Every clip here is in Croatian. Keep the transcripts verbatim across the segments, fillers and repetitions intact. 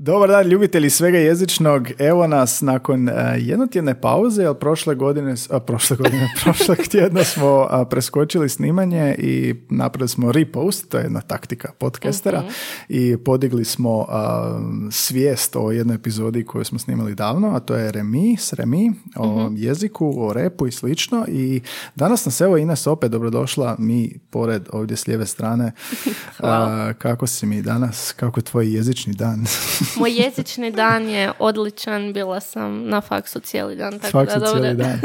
Dobar dan, ljubitelji svega jezičnog. Evo nas nakon uh, jednotjedne pauze, jer prošle godine, a, prošle godine, prošlog tjedna smo a, preskočili snimanje i napravili smo repost, to je jedna taktika podcastera, okay. I podigli smo a, svijest o jednoj epizodi koju smo snimali davno, a to je Remi, s Remi, o mm-hmm. jeziku, o repu i slično. I danas nas, evo, Ines, opet dobrodošla, mi pored ovdje s lijeve strane. A, kako si mi danas, kako je tvoj jezični dan? Moj jezični dan je odličan, bila sam na faksu cijeli dan. Tako faksu da, cijeli dan.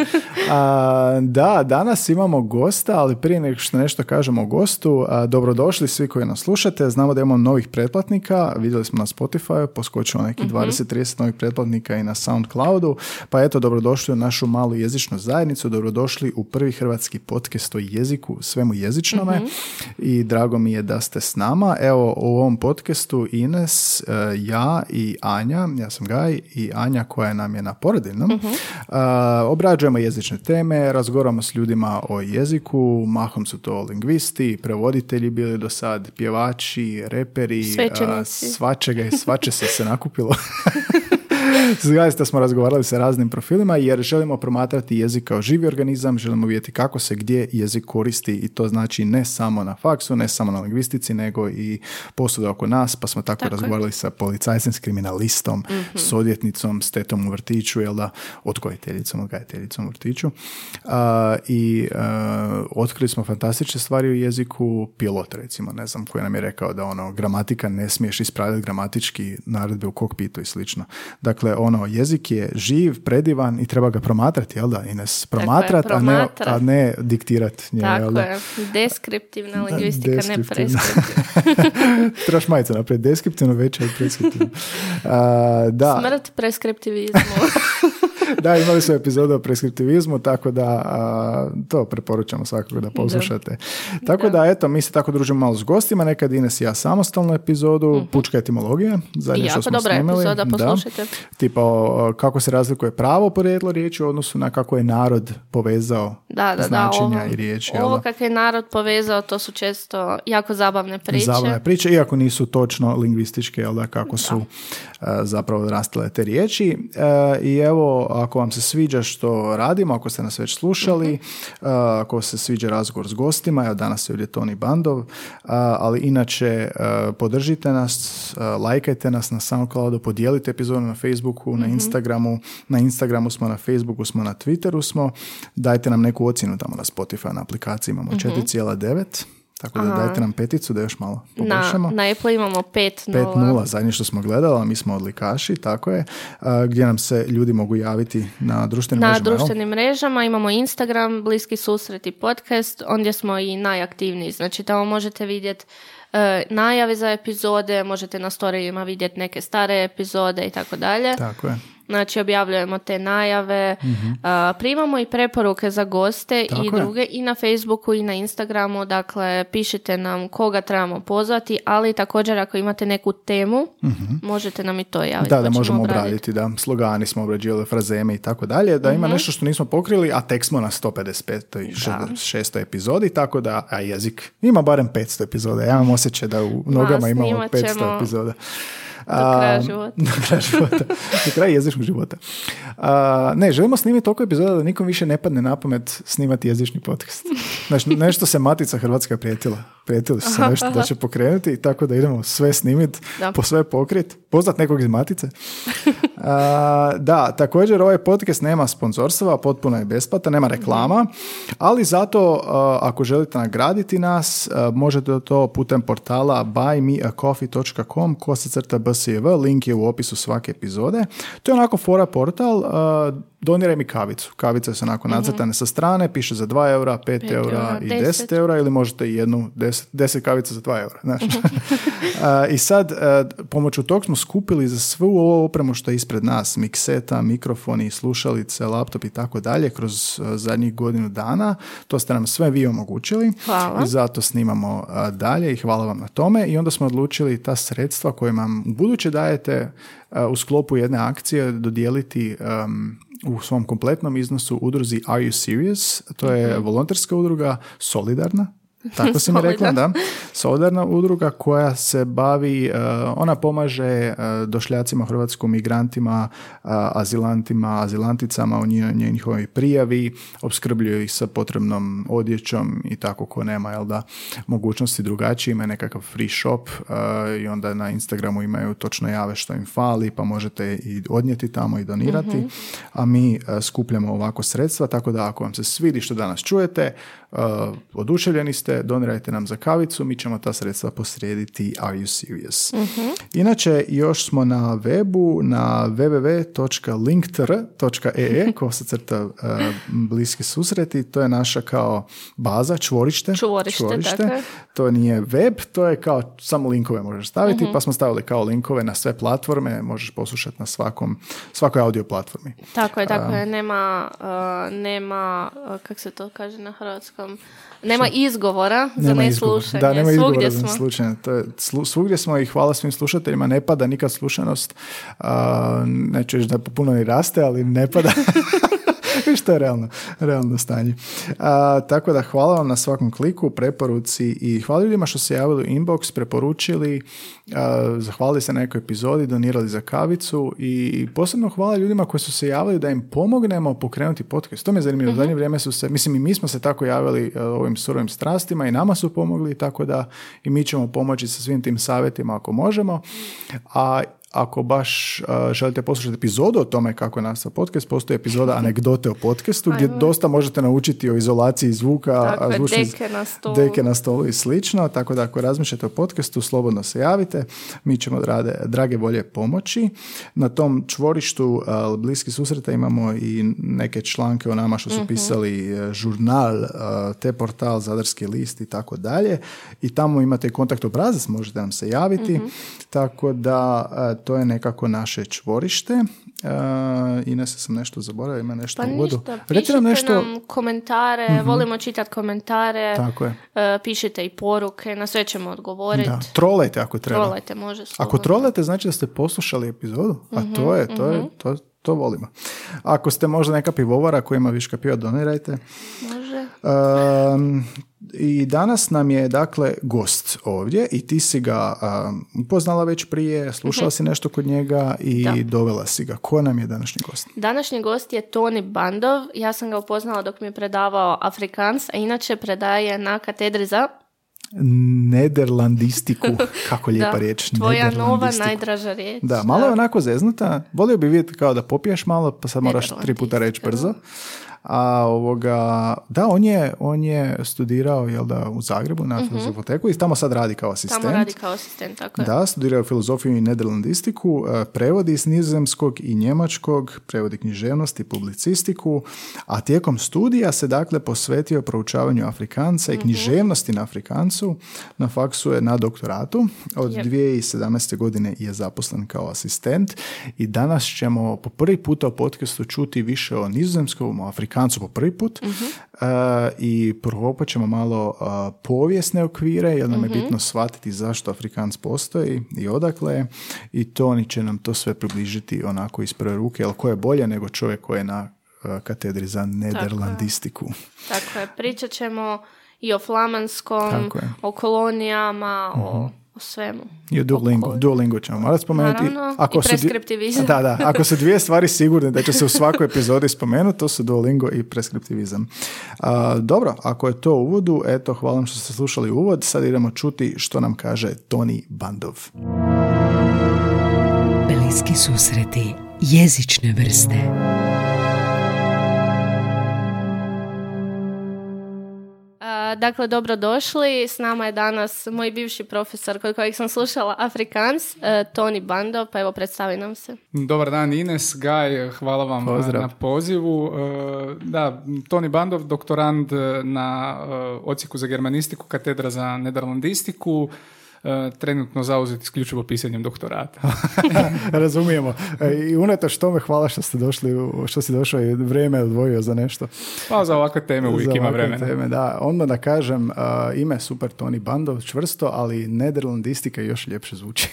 A, da, danas imamo gosta, ali prije nego što nešto kažemo o gostu, a, dobrodošli svi koji nas slušate. Znamo da imamo novih pretplatnika, vidjeli smo na Spotify, poskočilo neki mm-hmm. dvadeset trideset novih pretplatnika i na SoundCloudu. Pa eto, dobrodošli u našu malu jezičnu zajednicu, dobrodošli u prvi hrvatski podcast o jeziku, svemu jezičnome. Mm-hmm. I drago mi je da ste s nama. Evo, u ovom podcastu Ines, ja i Anja, ja sam Gaj, i Anja koja nam je na porodiljnom, uh-huh. uh, obrađujemo jezične teme, razgovaramo s ljudima o jeziku, mahom su to lingvisti, prevoditelji bili do sad, pjevači, reperi, uh, svačega i svače se se nakupilo. Zaista smo razgovarali sa raznim profilima jer želimo promatrati jezik kao živi organizam, želimo vidjeti kako se gdje jezik koristi, i to znači ne samo na faksu, ne samo na lingvistici, nego i posvuda oko nas, pa smo tako, tako razgovarali sa policajcem, s kriminalistom, mm-hmm. s odvjetnicom, s tetom u vrtiću, jel da, odgojiteljicom, odgajiteljicom u vrtiću. Uh, I uh, otkrili smo fantastične stvari u jeziku, pilot recimo, ne znam, koji nam je rekao da ono, gramatika, ne smiješ ispravljati gramatički naredbe u kokpitu i slično. Dakle, ono, jezik je živ, predivan i treba ga promatrati, jel da, Ines? Promatrat, je, promatrat. A, ne, a ne diktirat. Nje, tako jel da? Je, deskriptivna lingvistika, deskriptivna. Ne preskriptivna. Trebaš majicu naprijed, deskriptivno veće od preskriptivno. Uh, Smrt preskriptivizmu. Da, imali su epizodu o preskriptivizmu, tako da a, to preporučamo svakako da poslušate. Da. Tako da. da, eto, mi se tako družimo malo s gostima, nekad Ines i ja samostalnu epizodu, mm-hmm. pučka etimologija, zadnje što smo snimali. Jako dobra epizoda, poslušajte. Da. Tipo, kako se razlikuje pravo porijeklo riječi u odnosu na kako je narod povezao da, da, značenja da, ovo, i riječi. Ovo jela. Kako je narod povezao, to su često jako zabavne priče. Zabavne priče, iako nisu točno lingvističke, jel da, kako da. su a, zapravo rastale te riječi. A, I evo, ako vam se sviđa što radimo, ako ste nas već slušali, mm-hmm. uh, ako se sviđa razgovor s gostima, evo danas je ovdje Toni Bandov, uh, ali inače uh, podržite nas, uh, lajkajte nas na SoundCloudu, podijelite epizodu na Facebooku, mm-hmm. na Instagramu, na Instagramu smo, na Facebooku smo, na Twitteru smo, dajte nam neku ocjenu tamo na Spotify, na aplikaciji imamo mm-hmm. četiri devet. Tako da, aha. dajte nam peticu da još malo poboljšamo. Na, na Apple imamo pet nula. pet nula, zadnje što smo gledali, a mi smo odlikaši, tako je. A, gdje nam se ljudi mogu javiti na društvenim na mrežama? Na društvenim mrežama imamo Instagram, Bliski susret i podcast, ondje smo i najaktivniji. Znači tamo možete vidjeti E, najave za epizode, možete na storijima vidjeti neke stare epizode i tako dalje. Tako je. Znači objavljujemo te najave, mm-hmm. e, primamo i preporuke za goste tako i druge je. I na Facebooku i na Instagramu, dakle pišite nam koga trebamo pozvati, ali također ako imate neku temu, mm-hmm. možete nam i to javiti. Da, da možemo obraditi, obraditi, da, slogani smo obrađivali, frazeme i tako dalje, da mm-hmm. ima nešto što nismo pokrili, a tek smo na sto pedeset pet i šesto epizodi, tako da, a jezik ima barem petsto epizoda, ja imam osjećaj da u nogama imamo petsto epizoda. Do kraja života. Do kraja života. Do kraja jezičnog života. A, ne, želimo snimiti toliko epizoda da nikom više ne padne na pamet snimati jezični podcast. Znači, nešto se Matica Hrvatska prijetila. Prijetili su se nešto da će pokrenuti, tako da idemo sve snimiti, po sve pokrit, poznat nekog iz Matice. A, da, također ovaj podcast nema sponzorstva, potpuno je besplatan, nema reklama, ali zato a, ako želite nagraditi nas, a, možete to putem portala buy me a coffee dot com kosacrta b s v, link je u opisu svake epizode. To je onako fora portal, a, doniraj mi kavicu. Kavica se onako nacrtane mm-hmm. sa strane, piše za dva eura, pet eura i deset eura, ili možete i jednu deset kavica za dva eura. Znaš. I sad, pomoću tog smo skupili za svu ovu opremu što je ispred nas, mikseta, mikrofoni, slušalice, laptop i tako dalje, kroz zadnjih godinu dana. To ste nam sve vi omogućili. Hvala. Zato snimamo dalje i hvala vam na tome. I onda smo odlučili ta sredstva koje nam buduće dajete u sklopu jedne akcije dodijeliti um, u svom kompletnom iznosu udruzi Are You Serious? To je volonterska udruga, solidarna, Tako si mi rekla, da. Solidarna udruga koja se bavi, ona pomaže došljacima, hrvatskim migrantima, azilantima, azilanticama u njihovoj prijavi, opskrbljuje ih sa potrebnom odjećom i tako, ko nema, jel da, mogućnosti drugačije, ima nekakav free shop i onda na Instagramu imaju točno jave što im fali, pa možete i odnijeti tamo i donirati, mm-hmm. a mi skupljamo ovako sredstva, tako da ako vam se svidi što danas čujete, oduševljeni ste, donirajte nam za kavicu, mi ćemo ta sredstva posrediti Are You Serious? Mm-hmm. Inače, još smo na webu na double-u double-u double-u dot linktr dot e e ko se crta uh, bliski susreti, to je naša kao baza, čvorište. Čvorište, čvorište. Dakle. To nije web, to je kao samo linkove možeš staviti, mm-hmm. pa smo stavili kao linkove na sve platforme, možeš poslušati na svakom, svakoj audio platformi. Tako je, tako je, uh, nema, uh, nema uh, kak se to kaže na hrvatskom, nema izgovora za neslušanje. Da, nema izgovora za neslušanje. Slu, svugdje smo i hvala svim slušateljima. Ne pada nikad slušanost. Uh, neću reći da puno i raste, ali ne pada. Što je realno, realno stanje. A, tako da hvala vam na svakom kliku, preporuci i hvala ljudima što se javili u inbox, preporučili, a, zahvalili se na nekoj epizodi, donirali za kavicu i posebno hvala ljudima koji su se javili da im pomognemo pokrenuti podcast. To me zanimljivo. U zadnje vrijeme su se, mislim i mi smo se tako javili ovim surovim strastima i nama su pomogli, tako da i mi ćemo pomoći sa svim tim savjetima ako možemo. A ako baš uh, želite poslušati epizodu o tome kako je nastao podcast, postoji epizoda anegdote o podcastu gdje dosta možete naučiti o izolaciji zvuka, dakle, zvučni, deke, na stolu. deke na stolu i slično. Tako da ako razmišljate o podcastu, slobodno se javite. Mi ćemo rade, drage volje pomoći. Na tom čvorištu uh, bliski susreta imamo i neke članke o nama što su mm-hmm. pisali uh, žurnal, uh, te portal, Zadarski list i tako dalje. I tamo imate kontakt obrazac, možete nam se javiti. Mm-hmm. Tako da... Uh, to je nekako naše čvorište. Uh, Ines, sam nešto zaboravila, ima nešto pa u vodu. Pišite nam, nešto... nam komentare, mm-hmm. volimo čitati komentare, tako je. Uh, pišite i poruke, na sve ćemo odgovoriti. Da. Trolajte ako treba. Trolajte, može slobodno. Ako trolajte, znači da ste poslušali epizodu, a mm-hmm, to je, to mm-hmm. je, to, to volimo. Ako ste možda neka pivovara koja ima viška piva, donirajte. Može. Um, I danas nam je, dakle, gost ovdje i ti si ga um, upoznala već prije, slušala si nešto kod njega i da. dovela si ga. Ko nam je današnji gost? Današnji gost je Toni Bandov. Ja sam ga upoznala dok mi je predavao Afrikaans, a inače predaje na katedri za... Nederlandistiku. Kako lijepa da, riječ. Tvoja nova najdraža riječ. Da, malo da. je onako zeznuta. Volio bi vidjeti kao da popiješ malo, pa sad moraš tri puta reći brzo. A ovoga, da, on je, on je studirao, jel da, u Zagrebu na mm-hmm. filozofoteku i tamo sad radi kao asistent. Tamo radi kao asistent, tako je. Da, studirao filozofiju i nederlandistiku, prevodi iz nizozemskog i njemačkog, prevodi književnost i publicistiku, a tijekom studija se dakle posvetio proučavanju Afrikanca i književnosti mm-hmm. na Afrikancu. Na faksu je na doktoratu. Od yep. dvije tisuće sedamnaeste godine je zaposlen kao asistent i danas ćemo po prvi puta u podcastu čuti više o nizozemskom, o Afrikancu Kancu po prvi put uh-huh. uh, i prokopat ćemo malo uh, povijesne okvire, jer nam je uh-huh. bitno shvatiti zašto Afrikanc postoji i odakle, i Toni će nam to sve približiti onako iz prve ruke, ali ko je bolje nego čovjek koji je na uh, katedri za nederlandistiku. Tako je, Tako je. Pričat ćemo i o flamanskom, o kolonijama, uh-huh. o... o svemu. I o Duolingu. Duolingu ćemo morati spomenuti. Naravno, ako i preskriptivizam. Su, da, da. Ako su dvije stvari sigurne da će se u svakoj epizodi spomenuti, to su Duolingo i preskriptivizam. A, dobro, ako je to u uvodu, eto, hvala vam što ste slušali uvod. Sad idemo čuti što nam kaže Toni Bandov. Bliski susreti jezične vrste. Dakle, dobrodošli. S nama je danas moj bivši profesor kod kojeg sam slušala Afrikaans, Toni Bandov, pa evo predstavi nam se. Dobar dan Ines, Gaj, hvala vam Pozdrav. na pozivu. Da, Toni Bandov, doktorand na odsjeku za germanistiku, katedra za nederlandistiku. Trenutno zauzeti isključivo pisanjem doktorata. Razumijemo. I unatoč tome hvala što ste došli, što si došao i vrijeme odvojio za nešto. Pa za ovakve teme uvijek ima vremena. Teme, da. Onda da kažem, uh, ime super Toni Bandov, čvrsto, ali nederlandistika još ljepše zvuči.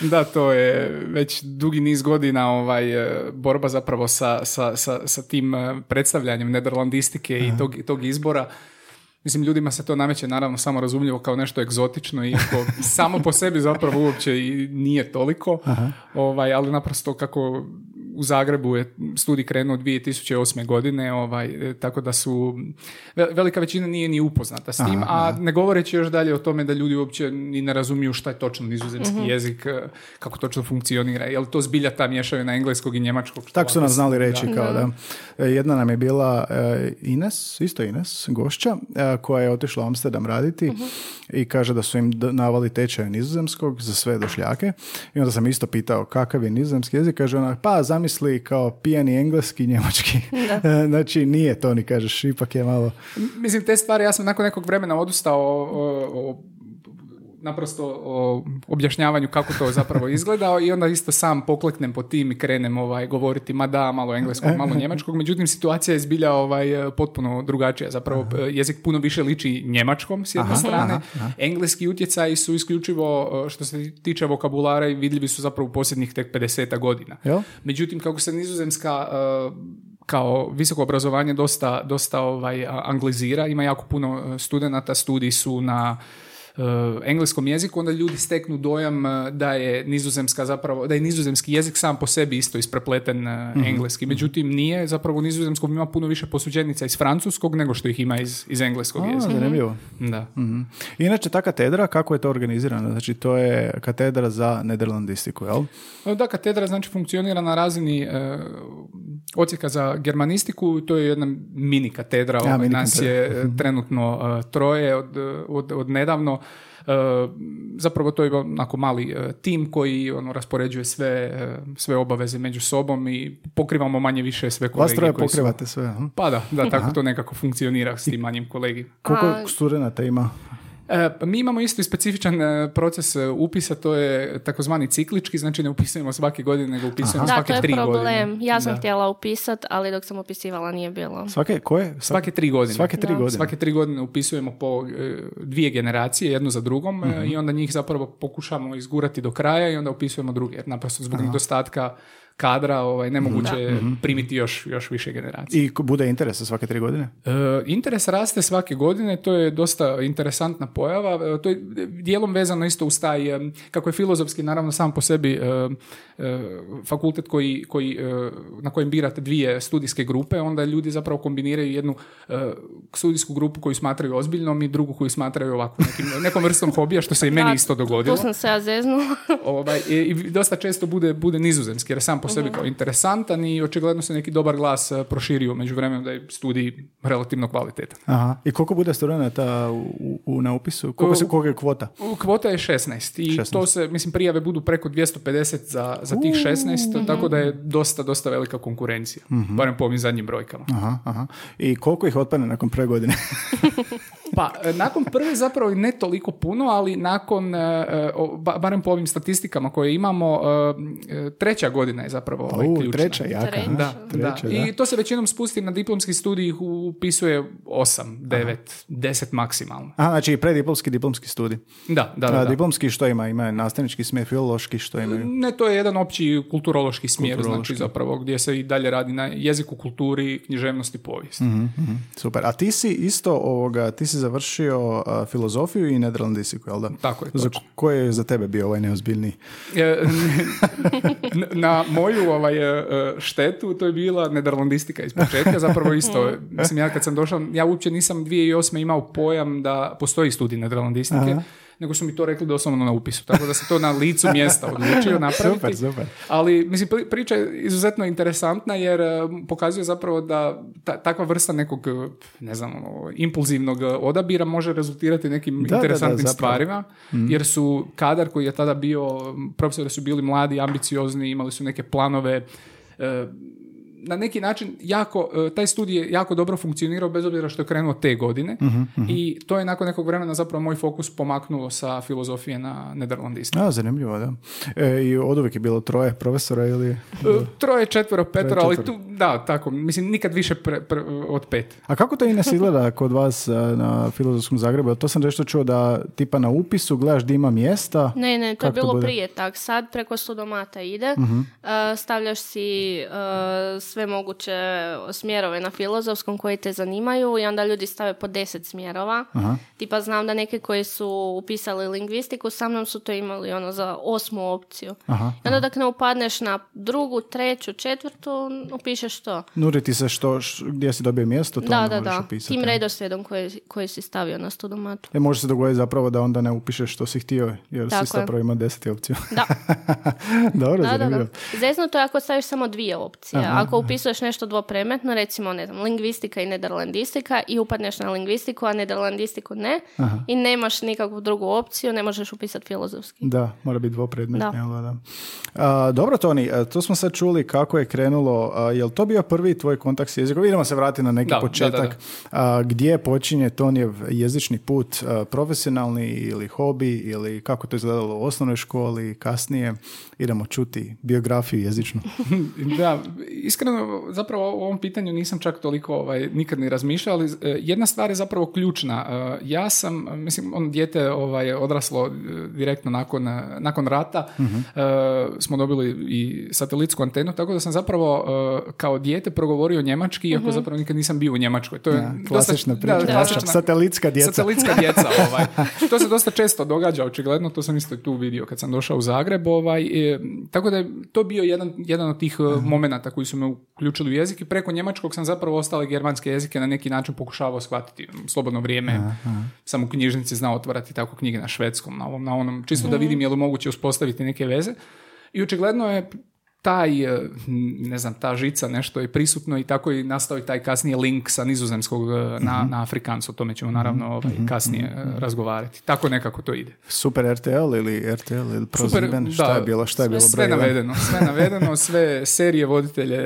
Da, to je već dugi niz godina ovaj, borba zapravo sa, sa, sa, sa tim predstavljanjem nederlandistike Aha. i tog, tog izbora. Mislim, ljudima se to nameće naravno samo razumljivo kao nešto egzotično i samo po sebi zapravo uopće i nije toliko, ovaj, ali naprosto kako u Zagrebu je studij krenuo dvije tisuće osme. godine, ovaj, tako da su velika većina nije ni upoznata s tim, aha, aha. a ne govoreći još dalje o tome da ljudi uopće ni ne razumiju šta je točno nizozemski uh-huh. jezik, kako točno funkcionira, je li to zbilja ta mješavina engleskog i njemačkog? Tako su nam znali reći da. kao da. da. Jedna nam je bila Ines, isto Ines, gošća, koja je otišla u Amsterdam raditi uh-huh. i kaže da su im navali tečaje nizozemskog za sve došljake. I onda sam isto pitao kakav je nizozemski jezik, kaže ona, pa zamisli kao pijani engleski i njemački. Da. Znači nije to, ni kažeš, ipak je malo... Mislim, te stvari, ja sam nakon nekog vremena odustao o, o, o, naprosto o objašnjavanju kako to zapravo izgleda i onda isto sam pokleknem po tim i krenem ovaj, govoriti ma da, malo engleskog, malo njemačkog. Međutim, situacija je zbilja ovaj, potpuno drugačija. Zapravo, aha. jezik puno više liči njemačkom s jedne aha, strane. Aha, aha. Engleski utjecaji su isključivo, što se tiče vokabulara, vidljivi su zapravo u posljednjih tek pedeset godina. Jo? Međutim, kako se nizozemska... Uh, kao visoko obrazovanje dosta, dosta ovaj, anglizira, ima jako puno studenata, studiji su na uh, engleskom jeziku, onda ljudi steknu dojam da je nizozemska zapravo, da je nizozemski jezik sam po sebi isto isprepleten uh, mm-hmm. engleski, međutim nije, zapravo u nizozemskom ima puno više posuđenica iz francuskog nego što ih ima iz, iz engleskog A, jezika. Zanimljivo. Da. Mm-hmm. Inače, ta katedra, kako je to organizirana? Znači, to je katedra za nederlandistiku, jel? Da, katedra znači funkcionira na razini uh, Odsjeka za germanistiku, to je jedna mini katedra, ja, mini nas katedra. je trenutno uh, troje od, od, od nedavno. Uh, zapravo to je onako mali uh, tim koji ono, raspoređuje sve, uh, sve obaveze među sobom i pokrivamo manje više sve kolege. Vas troje pokrivate su... sve? Hm? Pa da, da tako Aha. to nekako funkcionira s tim manjim kolegima. Koliko A... studenata ima? Mi imamo isto i specifičan proces upisa, to je takozvani ciklički, znači ne upisujemo svake godine, nego upisujemo Aha. svake tri godine. Da, to je problem. Godine. Ja sam da. htjela upisati, ali dok sam upisivala nije bilo. Svake koje? Svake tri godine. Svake tri, godine. Svake tri godine upisujemo po dvije generacije, jednu za drugom, uh-huh. i onda njih zapravo pokušamo izgurati do kraja i onda upisujemo druge, jer naprosto zbog Aha. nedostatka kadra, ovaj, nemoguće je primiti još, još više generacije. I bude interesa svake tri godine? E, interes raste svake godine, to je dosta interesantna pojava. E, to je dijelom vezano isto uz taj, kako je filozofski, naravno sam po sebi e, e, fakultet koji, koji, e, na kojem birate dvije studijske grupe, onda ljudi zapravo kombiniraju jednu e, studijsku grupu koju smatraju ozbiljnom i drugu koju smatraju ovako nekim, nekom vrstom hobija, što se i meni da, isto dogodilo. Tu sam se ja zeznula. Ovaj, i, i dosta često bude, bude nizozemski, jer sam po sebi kao interesantan i očigledno se neki dobar glas proširio među vremenom da je studij relativno kvalitetan. Aha. I koliko bude studenata u, u, na upisu? Koliko se, koliko je kvota? Kvota je šesnaest i šesnaest. To se, mislim, prijave budu preko dvjesto pedeset za, za tih šesnaest, uh-huh. tako da je dosta, dosta velika konkurencija. Uh-huh. Barem po ovim zadnjim brojkama. Aha, aha. I koliko ih otpane nakon prve godine? Pa, nakon prve zapravo ne toliko puno, ali nakon, barem po ovim statistikama koje imamo, treća godina je zapravo ovaj ključna. U, treća jaka. Treća. Da, treća, da. Da. I to se većinom spusti na diplomski studij, upisuje osam, devet, deset maksimalno. A, znači prediplomski, diplomski studij. Da, da, da. A, diplomski što ima? Ima nastavnički smjer, filološki što imaju? Ne, to je jedan opći kulturološki smjer, kulturološki. Znači zapravo gdje se i dalje radi na jeziku, kulturi, književnosti, povijesti. Mm-hmm, mm-hmm. Super. A ti si isto ovoga, ti si završio uh, filozofiju i nederlandistiku, jel da? Tako je, točno. Koji je za tebe bio ovaj neozbiljniji? Na moju ovaj, štetu to je bila nederlandistika iz početka, zapravo isto. Mislim, ja kad sam došao, ja uopće nisam dvije tisuće osme. imao pojam da postoji studij nederlandistike, aha. nego su mi to rekli doslovno na upisu. Tako da se to na licu mjesta odlučio napraviti. Super, super. Ali, mislim, priča je izuzetno interesantna jer pokazuje zapravo da ta, takva vrsta nekog, ne znam, impulzivnog odabira može rezultirati nekim da, interesantnim da, da, stvarima, mm. jer su kadar koji je tada bio, profesori su bili mladi, ambiciozni, imali su neke planove, e, na neki način jako, taj studij je jako dobro funkcionirao bez obzira što je krenuo te godine uh-huh, uh-huh. i to je nakon nekog vremena zapravo moj fokus pomaknuo sa filozofije na nederlandistiku. A, zanimljivo, da. E, I od uvijek je bilo troje profesora ili... Troje, četvero, petero, ali tu, da, tako, mislim, nikad više pre, pre, od pet. A kako to i nas izgleda kod vas na Filozofskom Zagrebu? To sam nešto čuo da tipa na upisu gledaš gdje ima mjesta. Ne, ne, to je bilo to prije tak. Sad preko studomata ide, uh-huh. uh, stavljaš si uh, sve moguće smjerove na filozofskom koji te zanimaju i onda ljudi stave po deset smjerova. Aha. Tipa znam da neke koji su upisali lingvistiku sa mnom su to imali ono za osmu opciju. Aha. I onda dok ne upadneš na drugu, treću, četvrtu, upišeš to. Nuri ti se što, š, gdje si dobio mjesto, to da, onda da, možeš da. Upisati. Tim redoslijedom koji, koji si stavio na studumatu. E, može se dogoditi zapravo da onda ne upišeš što si htio, jer tako si zapravo imao deset opciju. Da. Dobro, da, zanimljivo. Da, da. Zezno to je ako staviš samo dvije opcije. Aha, ako upisuješ nešto dvopremetno, recimo, ne znam, lingvistika i nederlandistika i upadneš na lingvistiku, a nederlandistiku ne, aha, i nemaš nikakvu drugu opciju, ne možeš upisati filozofski. Da, mora biti dvopredmetno. Da. Da. A, dobro, Toni, to smo sad čuli kako je krenulo. A, je li to bio prvi tvoj kontakt s jezikom? Idemo se vratiti na neki da, početak. Da, da, da. A, gdje počinje Tonijev jezični put? A, profesionalni ili hobi ili kako to izgledalo u osnovnoj školi, kasnije? Idemo čuti biografiju jezičnu. Da, iskreno zapravo o ovom pitanju nisam čak toliko ovaj, nikad ni razmišljao, ali jedna stvar je zapravo ključna. Ja sam, mislim, on dijete ovaj, odraslo direktno nakon, nakon rata, uh-huh. uh, smo dobili i satelitsku antenu, tako da sam zapravo uh, kao dijete progovorio njemački, iako uh-huh. zapravo nikad nisam bio u Njemačkoj. To je ja, klasična dosta, priča, da, klasična, satelitska djeca. Satelitska djeca ovaj. To se dosta često događa, očigledno, to sam isto tu vidio kad sam došao u Zagreb, ovaj, e, tako da je to bio jedan, jedan od tih uh-huh. momenata koji su me uključili u jezik i preko njemačkog sam zapravo ostale germanske jezike na neki način pokušavao shvatiti. Slobodno vrijeme, uh-huh. sam u knjižnici znao otvarati tako knjige na švedskom, na ovom, na onom, čisto uh-huh. da vidim je li moguće uspostaviti neke veze. I očigledno je taj, ne znam, ta žica nešto je prisutno i tako je nastao i taj kasnije link sa nizozemskog na, mm-hmm. na Afrikaans, o tome ćemo naravno ovaj, kasnije mm-hmm. razgovarati. Tako nekako to ide. Super R T L ili R T L ili ProSieben, šta je bilo, šta je bilo? Sve broj navedeno, sve navedeno, sve serije, voditelje,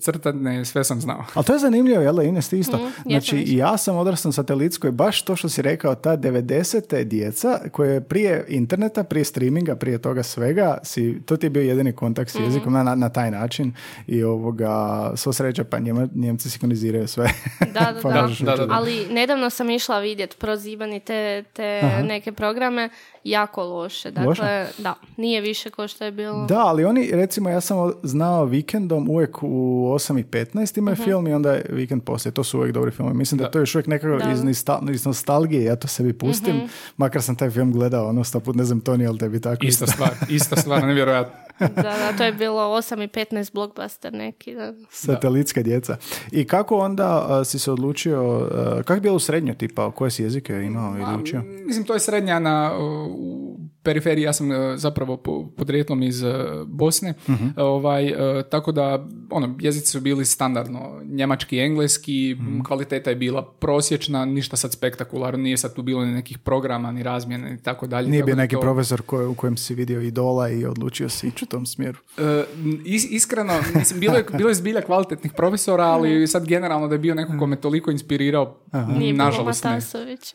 crtane, sve sam znao. Ali to je zanimljivo, jel, Ines, ti isto. Mm, znači, ja sam odrastan satelitskoj, baš to što si rekao, ta devedesete djeca koje prije interneta, prije streaminga, prije toga svega, si, to ti je bio jedini kontakt s mm-hmm. jezikom, Na, na taj način i ovoga sva sreća, pa njema, Njemci sinhroniziraju sve. Da, da, pa da, da, da, da. Ali nedavno sam išla vidjeti ProSieben i te, te neke programe jako loše. Dakle, loše? Da, nije više kao što je bilo. Da, ali oni, recimo, ja sam znao vikendom uvijek u osam i petnaest imaju uh-huh. film i onda je vikend poslije. To su uvijek dobri filmi. Mislim da, da to je još uvijek nekako iz, iz nostalgije. Ja to sebi pustim. Uh-huh. Makar sam taj film gledao, ono, sta put, ne znam, Toni, ali tebi tako. Ista stvar, ista stvar, nevjerojatno. Da, da, to je bilo osam i petnaest blockbuster neki. Da. Satelitska djeca. I kako onda a, si se odlučio, a, kako je bilo srednjo tipa, koje si jezike imao ili učio? Mislim, to je srednja na u periferiji, ja sam zapravo podrijetlom iz Bosne, uh-huh. ovaj, tako da ono, jezici su bili standardno njemački, engleski, uh-huh. kvaliteta je bila prosječna, ništa sad spektakularno, nije sad tu bilo ni nekih programa, ni razmjene i tako dalje. Nije bio neki to... profesor koj, u kojem si vidio idola i odlučio se ići u tom smjeru. E, is, iskreno, mislim, bilo je, bilo je zbilja kvalitetnih profesora, ali sad generalno da je bio neko ko me toliko inspirirao, uh-huh. nije bilo Matasović.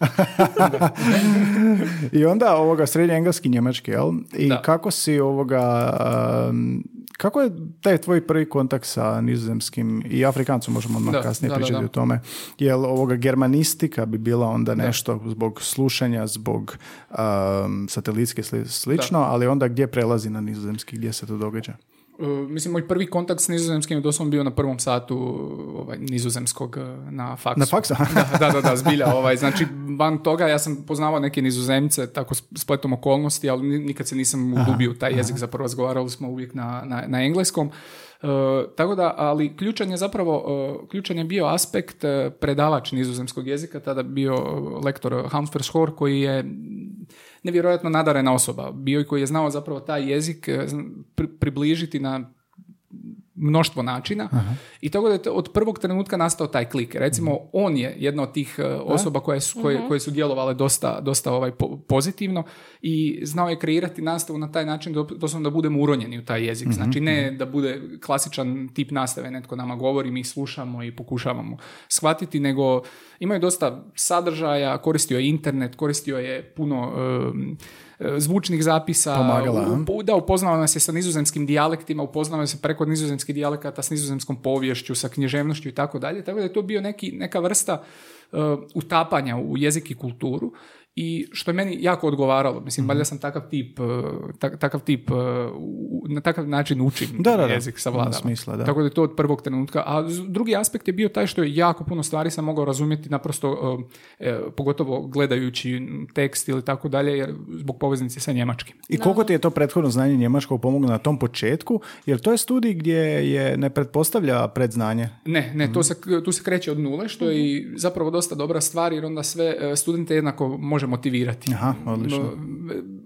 I onda ovoga srednje engleski i njemački, jel? I da. Kako si ovoga... Um, kako je taj tvoj prvi kontakt sa nizozemskim i Afrikancom, možemo odmah da, kasnije da, pričati da, da. o tome. Jel ovoga germanistika bi bila onda nešto da. zbog slušanja, zbog um, satelitske sli- slično, da. ali onda gdje prelazi na nizozemski, gdje se to događa? Uh, mislim, moj prvi kontakt s nizozemskim je doslovno bio na prvom satu ovaj, nizozemskog na faksu. Na faksa? da, da, da, da, zbilja. Ovaj. Znači, van toga ja sam poznavao neke nizozemce tako spletom okolnosti, ali nikad se nisam udubio taj jezik, aha. zapravo razgovarali smo uvijek na, na, na engleskom. E, tako da, ali ključan je zapravo e, ključan je bio aspekt e, predavač nizozemskog jezika, tada bio lektor Hans Verschoor koji je nevjerojatno nadarena osoba bio i koji je znao zapravo taj jezik e, pri, približiti na mnoštvo načina. Aha. I tako da je od prvog trenutka nastao taj klik. Recimo, mm-hmm. on je jedna od tih osoba koje su, koje, mm-hmm. koje su djelovale dosta, dosta ovaj, po, pozitivno i znao je kreirati nastavu na taj način doslovno da budemo uronjeni u taj jezik. Mm-hmm. Znači, ne da bude klasičan tip nastave, netko nama govori, mi slušamo i pokušavamo shvatiti, nego imaju dosta sadržaja, koristio je internet, koristio je puno... Um, zvučnih zapisa, pomagala, u, da, upoznao nas je sa nizozemskim dijalektima, upoznao se preko nizozemskih dijalekata s nizozemskom poviješću, sa književnošću i tako dalje, tako da je to bio neki, neka vrsta uh, utapanja u jezik i kulturu i što je meni jako odgovaralo. Mislim, valjda sam takav tip, tak, takav tip, na takav način učim da, da, jezik savladam. Tako da je to od prvog trenutka. A drugi aspekt je bio taj što je jako puno stvari sam mogao razumjeti naprosto, e, pogotovo gledajući tekst ili tako dalje, jer zbog poveznice sa njemačkim. I koliko ti je to prethodno znanje njemačkog pomoglo na tom početku? Jer to je studij gdje je ne pretpostavlja predznanje. Ne, ne, to se, tu se kreće od nule, što je i zapravo dosta dobra stvar, jer onda sve studente jednako može motivirati. Aha, odlično.